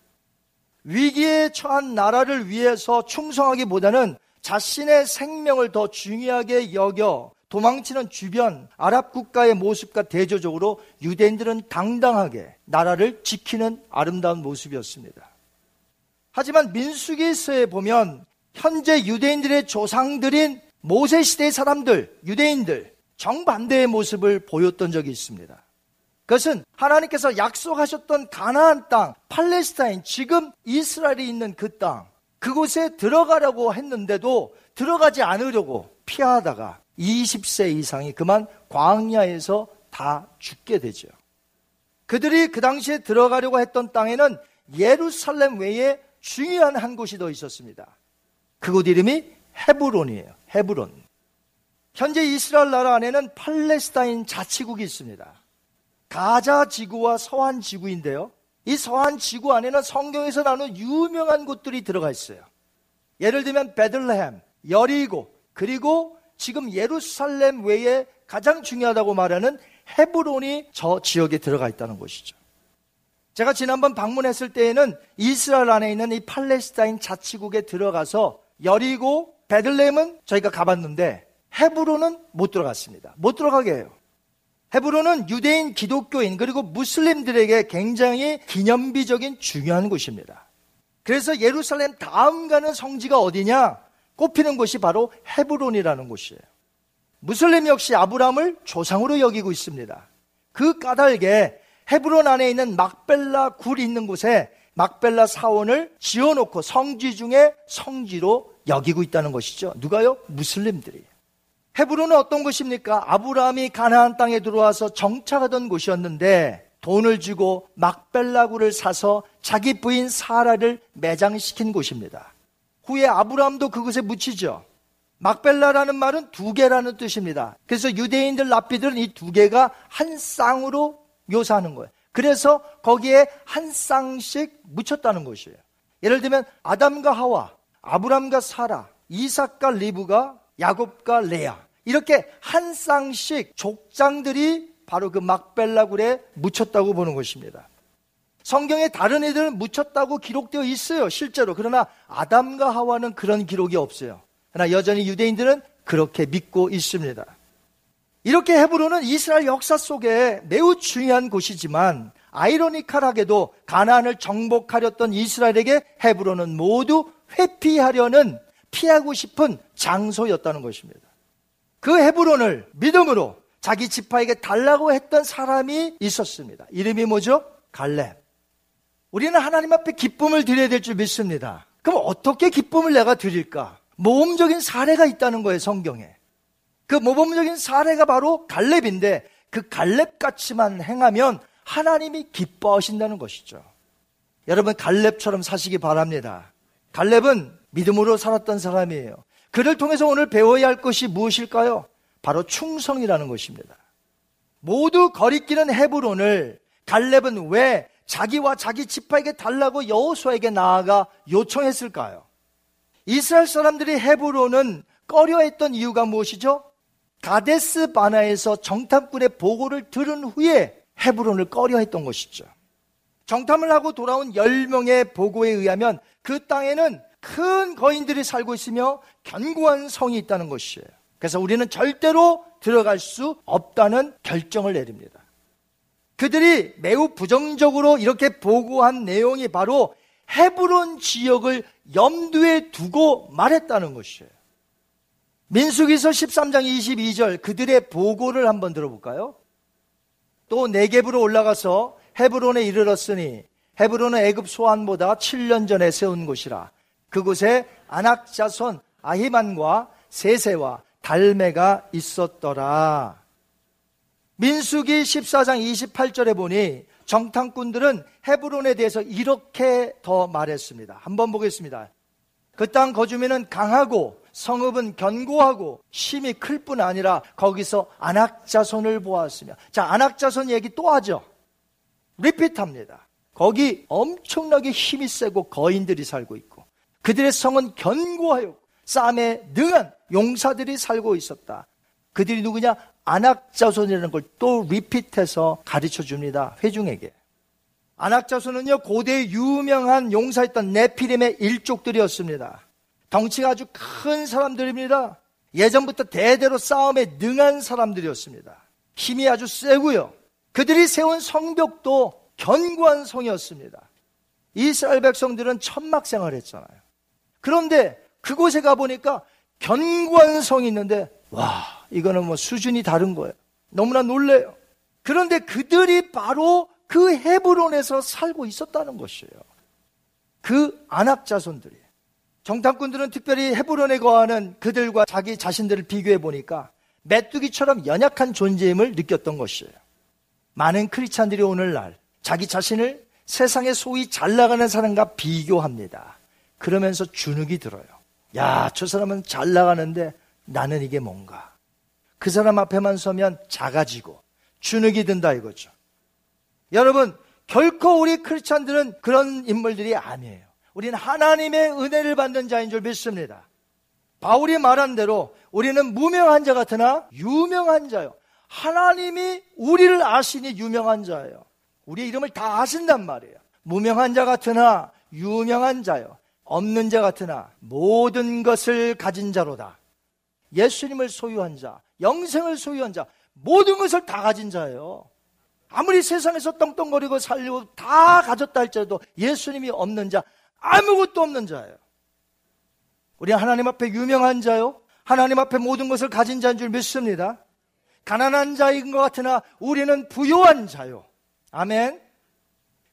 위기에 처한 나라를 위해서 충성하기보다는 자신의 생명을 더 중요하게 여겨 도망치는 주변 아랍 국가의 모습과 대조적으로 유대인들은 당당하게 나라를 지키는 아름다운 모습이었습니다. 하지만 민수기서에 보면 현재 유대인들의 조상들인 모세시대의 사람들, 유대인들 정반대의 모습을 보였던 적이 있습니다. 그것은 하나님께서 약속하셨던 가나안 땅, 팔레스타인, 지금 이스라엘이 있는 그 땅, 그곳에 들어가려고 했는데도 들어가지 않으려고 피하다가 20세 이상이 그만 광야에서 다 죽게 되죠. 그들이 그 당시에 들어가려고 했던 땅에는 예루살렘 외에 중요한 한 곳이 더 있었습니다. 그곳 이름이 헤브론이에요. 헤브론. 현재 이스라엘 나라 안에는 팔레스타인 자치국이 있습니다. 가자 지구와 서안 지구인데요. 이 서안 지구 안에는 성경에서 나오는 유명한 곳들이 들어가 있어요. 예를 들면 베들레헴, 여리고, 그리고 지금 예루살렘 외에 가장 중요하다고 말하는 헤브론이 저 지역에 들어가 있다는 것이죠. 제가 지난번 방문했을 때에는 이스라엘 안에 있는 이 팔레스타인 자치국에 들어가서 여리고, 베들레헴은 저희가 가봤는데 헤브론은 못 들어갔습니다. 못 들어가게 해요. 헤브론은 유대인, 기독교인, 그리고 무슬림들에게 굉장히 기념비적인 중요한 곳입니다. 그래서 예루살렘 다음 가는 성지가 어디냐? 꼽히는 곳이 바로 헤브론이라는 곳이에요. 무슬림 역시 아브라함을 조상으로 여기고 있습니다. 그 까닭에 헤브론 안에 있는 막벨라 굴이 있는 곳에 막벨라 사원을 지어놓고 성지 중에 성지로 여기고 있다는 것이죠. 누가요? 무슬림들이. 헤브론은 어떤 곳입니까? 아브라함이 가나안 땅에 들어와서 정착하던 곳이었는데 돈을 주고 막벨라 굴을 사서 자기 부인 사라를 매장시킨 곳입니다. 후에 아브라함도 그곳에 묻히죠. 막벨라라는 말은 두 개라는 뜻입니다. 그래서 유대인들 랍비들은 이 두 개가 한 쌍으로 묘사하는 거예요. 그래서 거기에 한 쌍씩 묻혔다는 것이에요. 예를 들면 아담과 하와, 아브라함과 사라, 이삭과 리브가, 야곱과 레아, 이렇게 한 쌍씩 족장들이 바로 그 막벨라 굴에 묻혔다고 보는 것입니다. 성경에 다른 애들은 묻혔다고 기록되어 있어요, 실제로. 그러나 아담과 하와는 그런 기록이 없어요. 그러나 여전히 유대인들은 그렇게 믿고 있습니다. 이렇게 헤브론은 이스라엘 역사 속에 매우 중요한 곳이지만 아이러니컬하게도 가나안을 정복하려던 이스라엘에게 헤브론은 모두 회피하려는, 피하고 싶은 장소였다는 것입니다. 그 헤브론을 믿음으로 자기 지파에게 달라고 했던 사람이 있었습니다. 이름이 뭐죠? 갈렙. 우리는 하나님 앞에 기쁨을 드려야 될 줄 믿습니다. 그럼 어떻게 기쁨을 내가 드릴까? 모범적인 사례가 있다는 거예요, 성경에. 그 모범적인 사례가 바로 갈렙인데 그 갈렙같이만 행하면 하나님이 기뻐하신다는 것이죠. 여러분, 갈렙처럼 사시기 바랍니다. 갈렙은 믿음으로 살았던 사람이에요. 그를 통해서 오늘 배워야 할 것이 무엇일까요? 바로 충성이라는 것입니다. 모두 거리끼는 헤브론을 갈렙은 왜 자기와 자기 지파에게 달라고 여호수아에게 나아가 요청했을까요? 이스라엘 사람들이 헤브론은 꺼려했던 이유가 무엇이죠? 가데스 바나에서 정탐꾼의 보고를 들은 후에 헤브론을 꺼려했던 것이죠. 정탐을 하고 돌아온 10명의 보고에 의하면 그 땅에는 큰 거인들이 살고 있으며 견고한 성이 있다는 것이에요. 그래서 우리는 절대로 들어갈 수 없다는 결정을 내립니다. 그들이 매우 부정적으로 이렇게 보고한 내용이 바로 헤브론 지역을 염두에 두고 말했다는 것이에요. 민수기서 13장 22절 그들의 보고를 한번 들어볼까요? 또 네겝으로 올라가서 헤브론에 이르렀으니 헤브론은 애굽 소안보다 7년 전에 세운 곳이라. 그곳에 아낙 자손 아히만과 세세와 달메가 있었더라. 민수기 14장 28절에 보니 정탐꾼들은 헤브론에 대해서 이렇게 더 말했습니다. 한번 보겠습니다. 그 땅 거주민은 강하고 성읍은 견고하고 심이 클 뿐 아니라 거기서 아낙 자손을 보았으며. 자, 아낙 자손 얘기 또 하죠. 리핏합니다. 거기 엄청나게 힘이 세고 거인들이 살고 있고 그들의 성은 견고하였고 싸움에 능한 용사들이 살고 있었다. 그들이 누구냐? 아낙 자손이라는 걸 또 리핏해서 가르쳐 줍니다. 회중에게. 아낙 자손은요, 고대의 유명한 용사였던 네피림의 일족들이었습니다. 덩치가 아주 큰 사람들입니다. 예전부터 대대로 싸움에 능한 사람들이었습니다. 힘이 아주 세고요. 그들이 세운 성벽도 견고한 성이었습니다. 이스라엘 백성들은 천막 생활했잖아요. 그런데 그곳에 가보니까 견고한 성이 있는데, 와, 이거는 뭐 수준이 다른 거예요. 너무나 놀래요. 그런데 그들이 바로 그 헤브론에서 살고 있었다는 것이에요. 그 아낙 자손들이. 정탐꾼들은 특별히 헤브론에 거하는 그들과 자기 자신들을 비교해 보니까 메뚜기처럼 연약한 존재임을 느꼈던 것이에요. 많은 크리스찬들이 오늘날 자기 자신을 세상의 소위 잘 나가는 사람과 비교합니다. 그러면서 주눅이 들어요. 야, 저 사람은 잘 나가는데 나는 이게 뭔가. 그 사람 앞에만 서면 작아지고 주눅이 든다 이거죠. 여러분, 결코 우리 크리스찬들은 그런 인물들이 아니에요. 우리는 하나님의 은혜를 받는 자인 줄 믿습니다. 바울이 말한 대로 우리는 무명한 자 같으나 유명한 자요. 하나님이 우리를 아시니 유명한 자예요. 우리의 이름을 다 아신단 말이에요. 무명한 자 같으나 유명한 자요. 없는 자 같으나 모든 것을 가진 자로다. 예수님을 소유한 자, 영생을 소유한 자, 모든 것을 다 가진 자예요. 아무리 세상에서 떵떵거리고 살려고 다 가졌다 할지라도 예수님이 없는 자, 아무것도 없는 자예요. 우리 하나님 앞에 유명한 자요. 하나님 앞에 모든 것을 가진 자인 줄 믿습니다. 가난한 자인 것 같으나 우리는 부요한 자요. 아멘.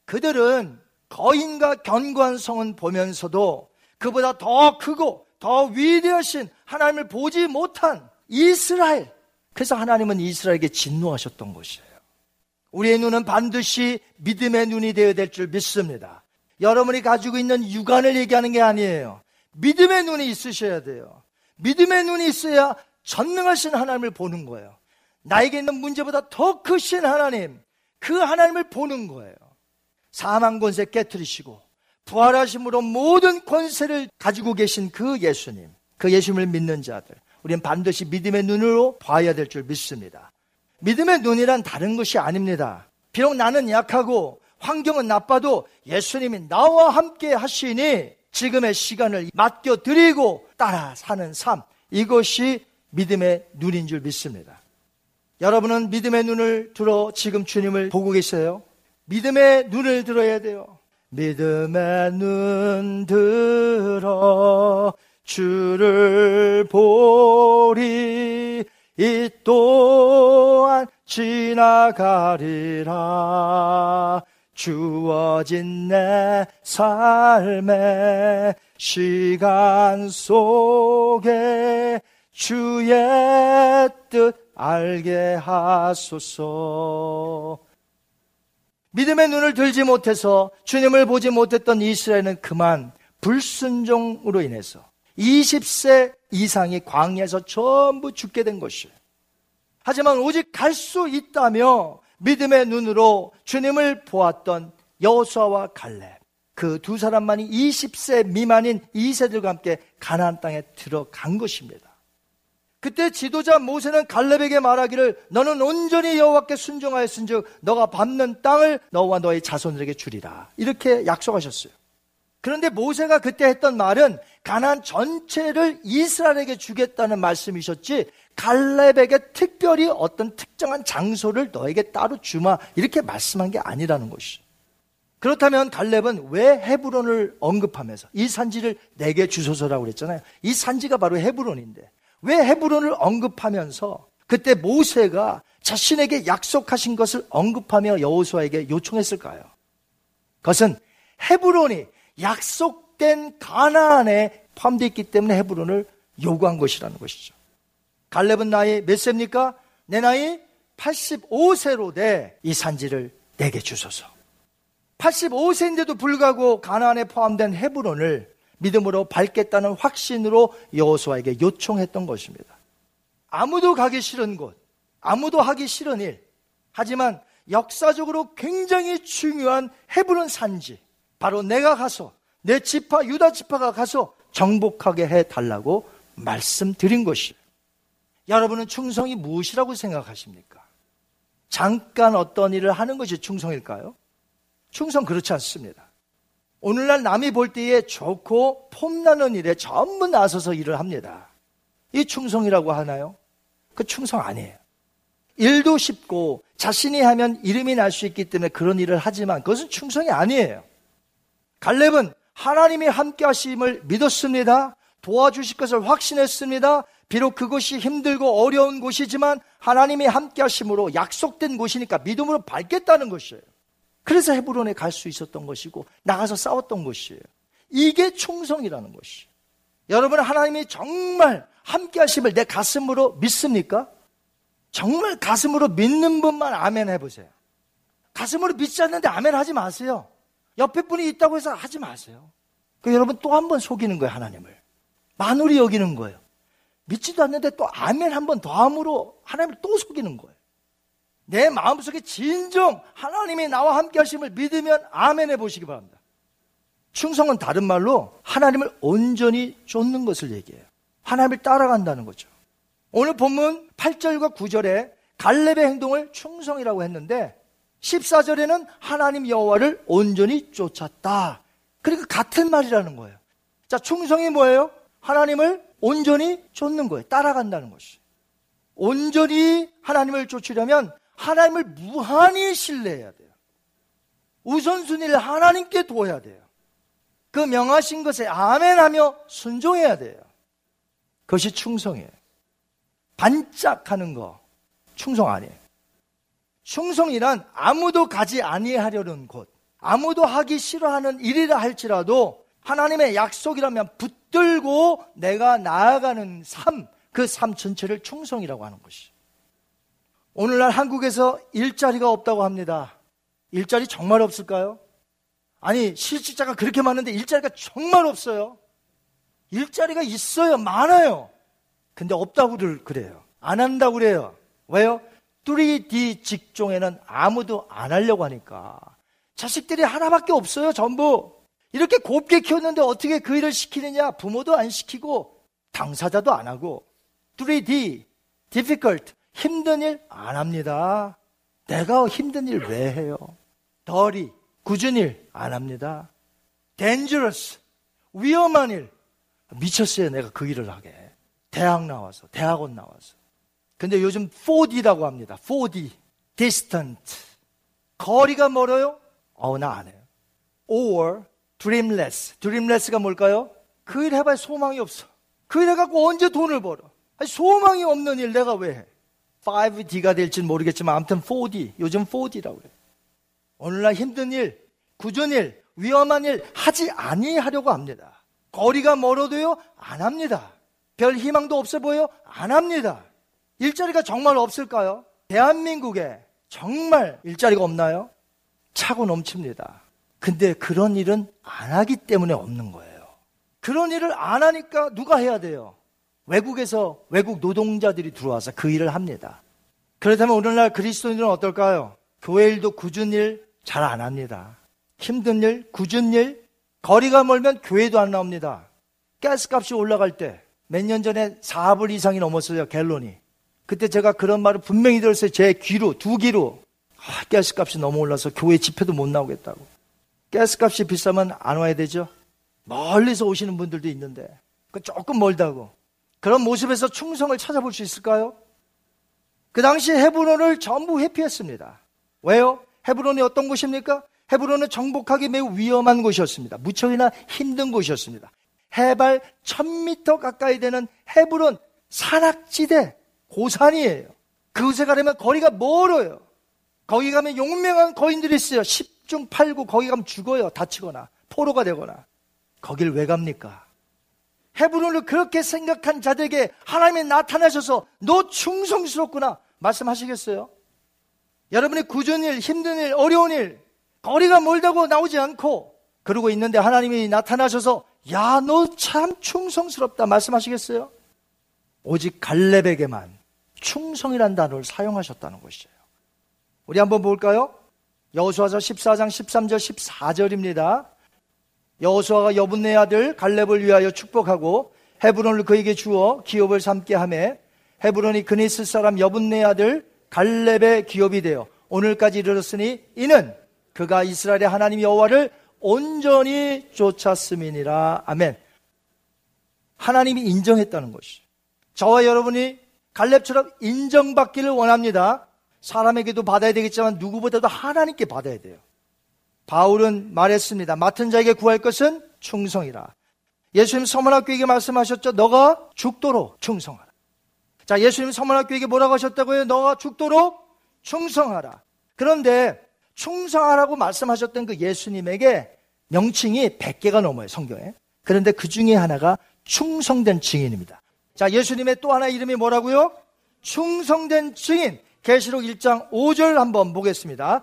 그들은 거인과 견고한 성은 보면서도 그보다 더 크고 더 위대하신 하나님을 보지 못한 이스라엘. 그래서 하나님은 이스라엘에게 진노하셨던 것이에요. 우리의 눈은 반드시 믿음의 눈이 되어야 될 줄 믿습니다. 여러분이 가지고 있는 육안을 얘기하는 게 아니에요. 믿음의 눈이 있으셔야 돼요. 믿음의 눈이 있어야 전능하신 하나님을 보는 거예요. 나에게 있는 문제보다 더 크신 하나님, 그 하나님을 보는 거예요. 사망 권세 깨트리시고 부활하심으로 모든 권세를 가지고 계신 그 예수님, 그 예수님을 믿는 자들, 우린 반드시 믿음의 눈으로 봐야 될 줄 믿습니다. 믿음의 눈이란 다른 것이 아닙니다. 비록 나는 약하고 환경은 나빠도 예수님이 나와 함께 하시니 지금의 시간을 맡겨드리고 따라 사는 삶, 이것이 믿음의 눈인 줄 믿습니다. 여러분은 믿음의 눈을 들어 지금 주님을 보고 계세요? 믿음의 눈을 들어야 돼요. 믿음의 눈 들어 주를 보리 이 또한 지나가리라 주어진 내 삶의 시간 속에 주의 뜻 알게 하소서. 믿음의 눈을 들지 못해서 주님을 보지 못했던 이스라엘은 그만 불순종으로 인해서 20세 이상이 광야에서 전부 죽게 된 것이에요. 하지만 오직 갈 수 있다며 믿음의 눈으로 주님을 보았던 여호수아와 갈렙, 그 두 사람만이 20세 미만인 2세들과 함께 가나안 땅에 들어간 것입니다. 그때 지도자 모세는 갈렙에게 말하기를 너는 온전히 여호와께 순종하였은즉 너가 밟는 땅을 너와 너의 자손들에게 주리라, 이렇게 약속하셨어요. 그런데 모세가 그때 했던 말은 가나안 전체를 이스라엘에게 주겠다는 말씀이셨지 갈렙에게 특별히 어떤 특정한 장소를 너에게 따로 주마, 이렇게 말씀한 게 아니라는 것이죠. 그렇다면 갈렙은 왜 헤브론을 언급하면서 이 산지를 내게 주소서라고 그랬잖아요. 이 산지가 바로 헤브론인데 왜 헤브론을 언급하면서 그때 모세가 자신에게 약속하신 것을 언급하며 여호수아에게 요청했을까요? 그것은 헤브론이 약속된 가나안에 포함되어 있기 때문에 헤브론을 요구한 것이라는 것이죠. 갈렙은 나이 몇 세입니까? 내 나이 85세로 돼 이 산지를 내게 주소서. 85세인데도 불구하고 가나안에 포함된 헤브론을 믿음으로 밟겠다는 확신으로 여호수아에게 요청했던 것입니다. 아무도 가기 싫은 곳, 아무도 하기 싫은 일, 하지만 역사적으로 굉장히 중요한 헤브론 산지, 바로 내가 가서 내 지파, 유다 지파가 가서 정복하게 해달라고 말씀드린 것이에요. 여러분은 충성이 무엇이라고 생각하십니까? 잠깐 어떤 일을 하는 것이 충성일까요? 충성 그렇지 않습니다. 오늘날 남이 볼 때에 좋고 폼나는 일에 전부 나서서 일을 합니다. 이 충성이라고 하나요? 그 충성 아니에요. 일도 쉽고 자신이 하면 이름이 날 수 있기 때문에 그런 일을 하지만 그것은 충성이 아니에요. 갈렙은 하나님이 함께 하심을 믿었습니다. 도와주실 것을 확신했습니다. 비록 그것이 힘들고 어려운 곳이지만 하나님이 함께 하심으로 약속된 곳이니까 믿음으로 밟겠다는 것이에요. 그래서 헤브론에 갈 수 있었던 것이고 나가서 싸웠던 것이에요. 이게 충성이라는 것이에요. 여러분, 하나님이 정말 함께 하심을 내 가슴으로 믿습니까? 정말 가슴으로 믿는 분만 아멘 해보세요. 가슴으로 믿지 않는데 아멘 하지 마세요. 옆에 분이 있다고 해서 하지 마세요. 여러분 또 한 번 속이는 거예요. 하나님을 만홀히 여기는 거예요. 믿지도 않는데 또 아멘 한 번 더 함으로 하나님을 또 속이는 거예요. 내 마음속에 진정 하나님이 나와 함께 하심을 믿으면 아멘 해보시기 바랍니다. 충성은 다른 말로 하나님을 온전히 쫓는 것을 얘기해요. 하나님을 따라간다는 거죠. 오늘 본문 8절과 9절에 갈렙의 행동을 충성이라고 했는데 14절에는 하나님 여호와를 온전히 쫓았다. 그러니까 같은 말이라는 거예요. 자, 충성이 뭐예요? 하나님을 온전히 쫓는 거예요. 따라간다는 것이. 온전히 하나님을 쫓으려면 하나님을 무한히 신뢰해야 돼요. 우선순위를 하나님께 둬야 돼요. 그 명하신 것에 아멘하며 순종해야 돼요. 그것이 충성이에요. 반짝하는 거 충성 아니에요. 충성이란 아무도 가지 아니하려는 곳, 아무도 하기 싫어하는 일이라 할지라도 하나님의 약속이라면 붙들고 내가 나아가는 삶, 그 삶 전체를 충성이라고 하는 것이. 오늘날 한국에서 일자리가 없다고 합니다. 일자리 정말 없을까요? 아니, 실직자가 그렇게 많은데 일자리가 정말 없어요. 일자리가 있어요. 많아요. 근데 없다고들 그래요. 안 한다고 그래요. 왜요? 3D 직종에는 아무도 안 하려고 하니까. 자식들이 하나밖에 없어요. 전부. 이렇게 곱게 키웠는데 어떻게 그 일을 시키느냐. 부모도 안 시키고 당사자도 안 하고. 3D, difficult, 힘든 일 안 합니다. 내가 힘든 일 왜 해요? dirty, 굳은 일 안 합니다. dangerous, 위험한 일. 미쳤어요. 내가 그 일을 하게. 대학 나와서, 대학원 나와서. 근데 요즘 4D라고 합니다. 4D, distant. 거리가 멀어요? 나 안 해요. or dreamless. dreamless가 뭘까요? 그 일 해봐야 소망이 없어. 그 일 해갖고 언제 돈을 벌어? 아니, 소망이 없는 일 내가 왜 해? 5D가 될지는 모르겠지만 아무튼 4D, 요즘 4D라고 해요. 오늘날 힘든 일, 굳은 일, 위험한 일 하지 아니하려고 합니다. 거리가 멀어도요? 안 합니다. 별 희망도 없어 보여요? 안 합니다. 일자리가 정말 없을까요? 대한민국에 정말 일자리가 없나요? 차고 넘칩니다. 근데 그런 일은 안 하기 때문에 없는 거예요. 그런 일을 안 하니까 누가 해야 돼요? 외국에서 외국 노동자들이 들어와서 그 일을 합니다. 그렇다면 오늘날 그리스도인들은 어떨까요? 교회 일도 굳은 일 잘 안 합니다. 힘든 일, 굳은 일, 거리가 멀면 교회도 안 나옵니다. 가스값이 올라갈 때 몇 년 전에 4불 이상이 넘었어요. 갤론이. 그때 제가 그런 말을 분명히 들었어요. 제 귀로, 두 귀로. 가스값이 너무 올라서 교회 집회도 못 나오겠다고. 가스값이 비싸면 안 와야 되죠. 멀리서 오시는 분들도 있는데 그건 조금 멀다고. 그런 모습에서 충성을 찾아볼 수 있을까요? 그 당시 헤브론을 전부 회피했습니다. 왜요? 헤브론이 어떤 곳입니까? 헤브론은 정복하기 매우 위험한 곳이었습니다. 무척이나 힘든 곳이었습니다. 해발 1000m 가까이 되는 헤브론 산악지대, 고산이에요. 그곳에 가려면 거리가 멀어요. 거기 가면 용맹한 거인들이 있어요. 10중 8구 거기 가면 죽어요. 다치거나 포로가 되거나. 거길 왜 갑니까? 헤브론을 그렇게 생각한 자들에게 하나님이 나타나셔서 너 충성스럽구나 말씀하시겠어요? 여러분이 굳은 일, 힘든 일, 어려운 일, 거리가 멀다고 나오지 않고 그러고 있는데 하나님이 나타나셔서 야, 너 참 충성스럽다 말씀하시겠어요? 오직 갈렙에게만 충성이란 단어를 사용하셨다는 것이에요. 우리 한번 볼까요? 여호수아서 14장 13절 14절입니다. 여호수아가 여분네 아들 갈렙을 위하여 축복하고 헤브론을 그에게 주어 기업을 삼게 하매 헤브론이 그네스 사람 여분네 아들 갈렙의 기업이 되어 오늘까지 이르렀으니 이는 그가 이스라엘의 하나님 여호와를 온전히 쫓았음이니라. 아멘. 하나님이 인정했다는 것이. 저와 여러분이 갈렙처럼 인정받기를 원합니다. 사람에게도 받아야 되겠지만 누구보다도 하나님께 받아야 돼요. 바울은 말했습니다. 맡은 자에게 구할 것은 충성이라. 예수님 서문학교에게 말씀하셨죠. 너가 죽도록 충성하라. 자, 예수님 서문학교에게 뭐라고 하셨다고요? 너가 죽도록 충성하라. 그런데 충성하라고 말씀하셨던 그 예수님에게 명칭이 100개가 넘어요, 성경에. 그런데 그 중에 하나가 충성된 증인입니다. 자, 예수님의 또 하나 이름이 뭐라고요? 충성된 증인. 계시록 1장 5절 한번 보겠습니다.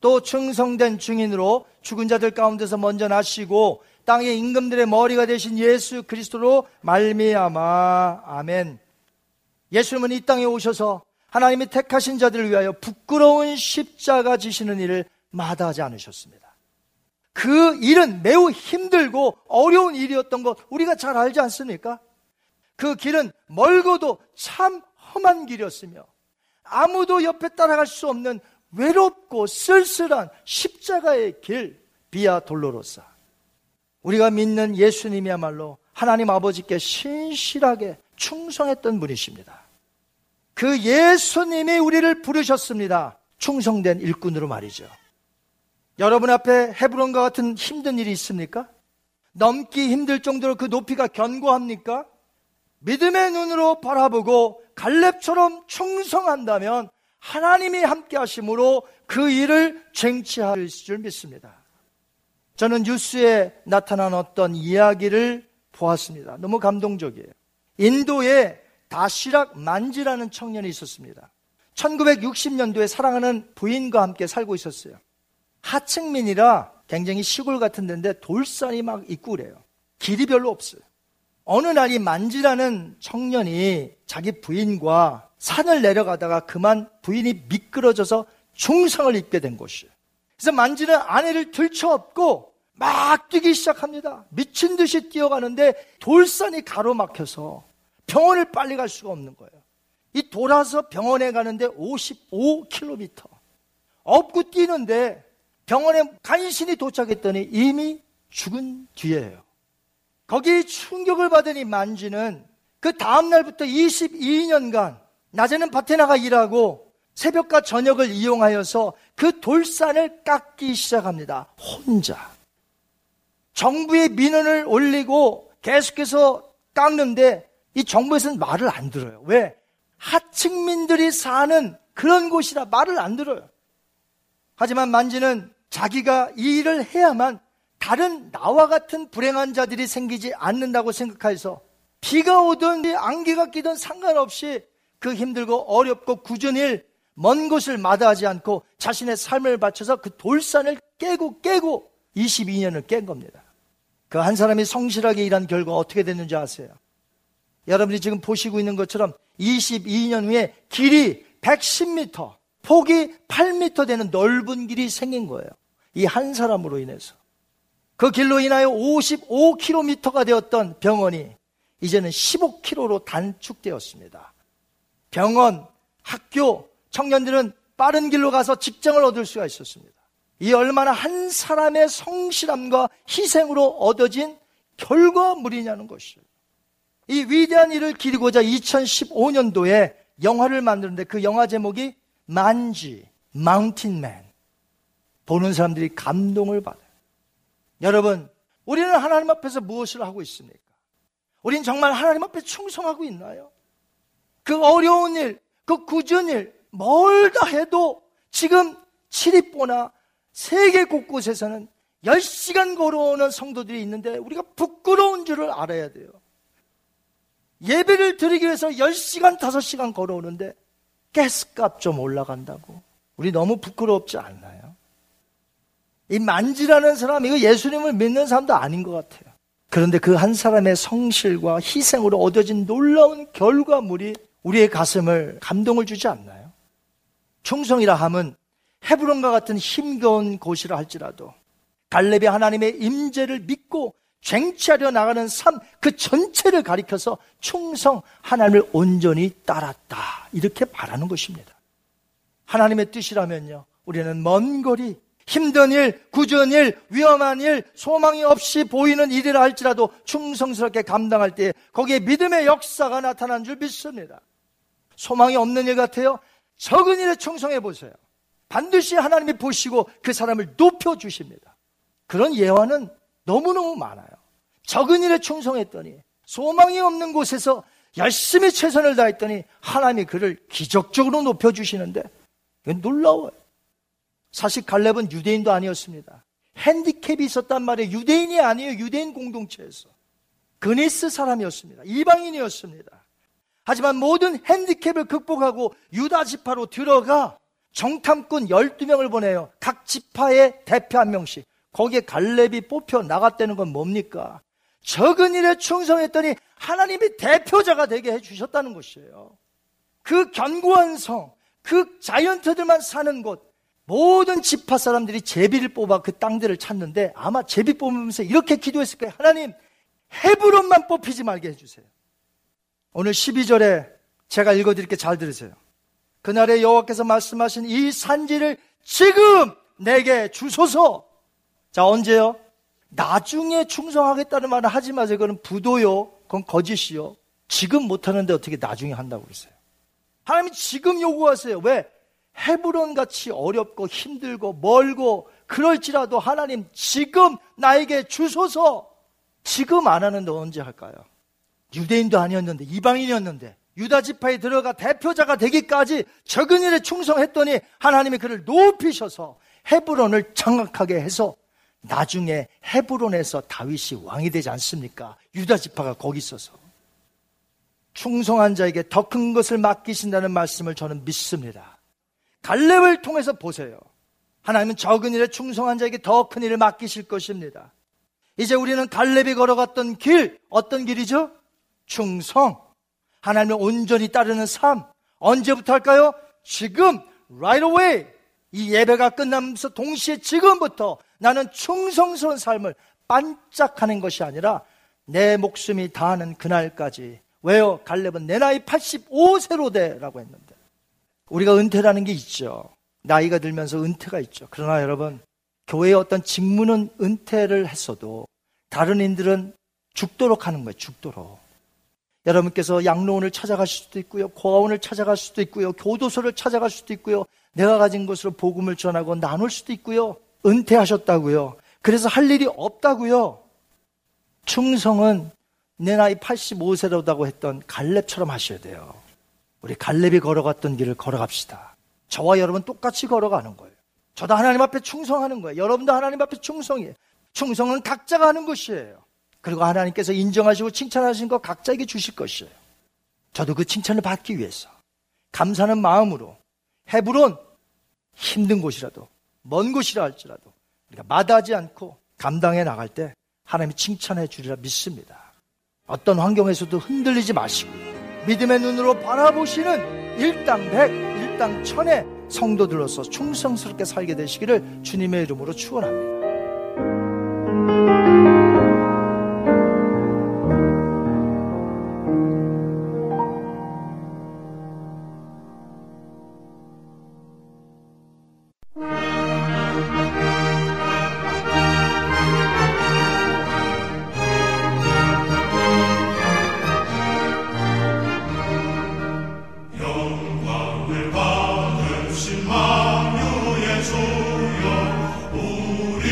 또 충성된 증인으로 죽은 자들 가운데서 먼저 나시고 땅의 임금들의 머리가 되신 예수 그리스도로 말미암아. 아멘. 예수님은 이 땅에 오셔서 하나님이 택하신 자들을 위하여 부끄러운 십자가 지시는 일을 마다하지 않으셨습니다. 그 일은 매우 힘들고 어려운 일이었던 것 우리가 잘 알지 않습니까? 그 길은 멀고도 참 험한 길이었으며 아무도 옆에 따라갈 수 없는 외롭고 쓸쓸한 십자가의 길, 비아 돌로로사. 우리가 믿는 예수님이야말로 하나님 아버지께 신실하게 충성했던 분이십니다. 그 예수님이 우리를 부르셨습니다. 충성된 일꾼으로 말이죠. 여러분 앞에 헤브론과 같은 힘든 일이 있습니까? 넘기 힘들 정도로 그 높이가 견고합니까? 믿음의 눈으로 바라보고 갈렙처럼 충성한다면 하나님이 함께 하심으로 그 일을 쟁취할 줄 믿습니다. 저는 뉴스에 나타난 어떤 이야기를 보았습니다. 너무 감동적이에요. 인도에 다시락 만지라는 청년이 있었습니다. 1960년도에 사랑하는 부인과 함께 살고 있었어요. 하층민이라 굉장히 시골 같은 데인데 돌산이 막 있고 그래요. 길이 별로 없어요. 어느 날 이 만지라는 청년이 자기 부인과 산을 내려가다가 그만 부인이 미끄러져서 중상을 입게 된 것이에요. 그래서 만지는 아내를 들쳐업고 막 뛰기 시작합니다. 미친 듯이 뛰어가는데 돌산이 가로막혀서 병원을 빨리 갈 수가 없는 거예요. 이 돌아서 병원에 가는데 55km. 업고 뛰는데 병원에 간신히 도착했더니 이미 죽은 뒤에요. 거기 충격을 받으니 만지는 그 다음날부터 22년간 낮에는 밭에 나가 일하고 새벽과 저녁을 이용하여서 그 돌산을 깎기 시작합니다. 혼자. 정부에 민원을 올리고 계속해서 깎는데 이 정부에서는 말을 안 들어요. 왜? 하층민들이 사는 그런 곳이라 말을 안 들어요. 하지만 만지는 자기가 이 일을 해야만 다른 나와 같은 불행한 자들이 생기지 않는다고 생각해서 비가 오든 안개가 끼든 상관없이 그 힘들고 어렵고 굳은 일, 먼 곳을 마다하지 않고 자신의 삶을 바쳐서 그 돌산을 깨고 22년을 깬 겁니다. 그 한 사람이 성실하게 일한 결과 어떻게 됐는지 아세요? 여러분이 지금 보시고 있는 것처럼 22년 후에 길이 110m, 폭이 8m 되는 넓은 길이 생긴 거예요. 이 한 사람으로 인해서. 그 길로 인하여 55km가 되었던 병원이 이제는 15km로 단축되었습니다. 병원, 학교, 청년들은 빠른 길로 가서 직장을 얻을 수가 있었습니다. 이 얼마나 한 사람의 성실함과 희생으로 얻어진 결과물이냐는 것이죠. 이 위대한 일을 기리고자 2015년도에 영화를 만드는데 그 영화 제목이 만지, 마운틴맨. 보는 사람들이 감동을 받아요. 여러분, 우리는 하나님 앞에서 무엇을 하고 있습니까? 우린 정말 하나님 앞에 충성하고 있나요? 그 어려운 일, 그 굳은 일, 뭘 다 해도 지금 칠입보나 세계 곳곳에서는 10시간 걸어오는 성도들이 있는데 우리가 부끄러운 줄을 알아야 돼요. 예배를 드리기 위해서 10시간, 5시간 걸어오는데 가스값 좀 올라간다고 우리 너무 부끄럽지 않나요? 이 만지라는 사람, 이거 예수님을 믿는 사람도 아닌 것 같아요. 그런데 그 한 사람의 성실과 희생으로 얻어진 놀라운 결과물이 우리의 가슴을 감동을 주지 않나요? 충성이라 함은 헤브론과 같은 힘겨운 곳이라 할지라도 갈렙이 하나님의 임재를 믿고 쟁취하려 나가는 삶 그 전체를 가리켜서 충성, 하나님을 온전히 따랐다 이렇게 말하는 것입니다. 하나님의 뜻이라면요, 우리는 먼 거리, 힘든 일, 굳은 일, 위험한 일, 소망이 없이 보이는 일이라 할지라도 충성스럽게 감당할 때 거기에 믿음의 역사가 나타난 줄 믿습니다. 소망이 없는 일 같아요? 적은 일에 충성해 보세요. 반드시 하나님이 보시고 그 사람을 높여주십니다. 그런 예화는 너무너무 많아요. 적은 일에 충성했더니, 소망이 없는 곳에서 열심히 최선을 다했더니 하나님이 그를 기적적으로 높여주시는데 이건 놀라워요. 사실 갈렙은 유대인도 아니었습니다. 핸디캡이 있었단 말이에요. 유대인이 아니에요. 유대인 공동체에서. 그리스 사람이었습니다. 이방인이었습니다. 하지만 모든 핸디캡을 극복하고 유다 지파로 들어가 정탐꾼 12명을 보내요. 각 지파의 대표 한 명씩. 거기에 갈렙이 뽑혀 나갔다는 건 뭡니까? 적은 일에 충성했더니 하나님이 대표자가 되게 해주셨다는 것이에요. 그 견고한 성, 그 자이언트들만 사는 곳, 모든 지파 사람들이 제비를 뽑아 그 땅들을 찾는데 아마 제비 뽑으면서 이렇게 기도했을 거예요. 하나님, 헤브론만 뽑히지 말게 해주세요. 오늘 12절에 제가 읽어드릴게 잘 들으세요. 그날에 여호와께서 말씀하신 이 산지를 지금 내게 주소서. 자, 언제요? 나중에 충성하겠다는 말은 하지 마세요. 그건 부도요. 그건 거짓이요. 지금 못하는데 어떻게 나중에 한다고 그러세요? 하나님이 지금 요구하세요. 왜? 헤브론같이 어렵고 힘들고 멀고 그럴지라도 하나님 지금 나에게 주소서. 지금 안 하는데 언제 할까요? 유대인도 아니었는데, 이방인이었는데 유다지파에 들어가 대표자가 되기까지 적은 일에 충성했더니 하나님이 그를 높이셔서 헤브론을 장악하게 해서 나중에 헤브론에서 다윗이 왕이 되지 않습니까? 유다지파가 거기 있어서. 충성한 자에게 더 큰 것을 맡기신다는 말씀을 저는 믿습니다. 갈렙을 통해서 보세요. 하나님은 적은 일에 충성한 자에게 더 큰 일을 맡기실 것입니다. 이제 우리는 갈렙이 걸어갔던 길, 어떤 길이죠? 충성. 하나님을 온전히 따르는 삶. 언제부터 할까요? 지금, right away. 이 예배가 끝나면서 동시에 지금부터 나는 충성스러운 삶을 반짝하는 것이 아니라 내 목숨이 다하는 그날까지. 왜요? 갈렙은 내 나이 85세로 되라고 했는데. 우리가 은퇴라는 게 있죠. 나이가 들면서 은퇴가 있죠. 그러나 여러분, 교회의 어떤 직무는 은퇴를 했어도 다른 인들은 죽도록 하는 거예요. 죽도록. 여러분께서 양로원을 찾아가실 수도 있고요, 고아원을 찾아갈 수도 있고요, 교도소를 찾아갈 수도 있고요, 내가 가진 것으로 복음을 전하고 나눌 수도 있고요. 은퇴하셨다고요. 그래서 할 일이 없다고요. 충성은 내 나이 85세라고 했던 갈렙처럼 하셔야 돼요. 우리 갈렙이 걸어갔던 길을 걸어갑시다. 저와 여러분 똑같이 걸어가는 거예요. 저도 하나님 앞에 충성하는 거예요. 여러분도 하나님 앞에 충성이에요. 충성은 각자가 하는 것이에요. 그리고 하나님께서 인정하시고 칭찬하신 거 각자에게 주실 것이에요. 저도 그 칭찬을 받기 위해서 감사하는 마음으로 헤브론, 힘든 곳이라도, 먼 곳이라 할지라도 우리가 마다하지 않고 감당해 나갈 때 하나님이 칭찬해 주리라 믿습니다. 어떤 환경에서도 흔들리지 마시고요. 믿음의 눈으로 바라보시는 일당백, 일당천의 성도들로서 충성스럽게 살게 되시기를 주님의 이름으로 축원합니다. 우리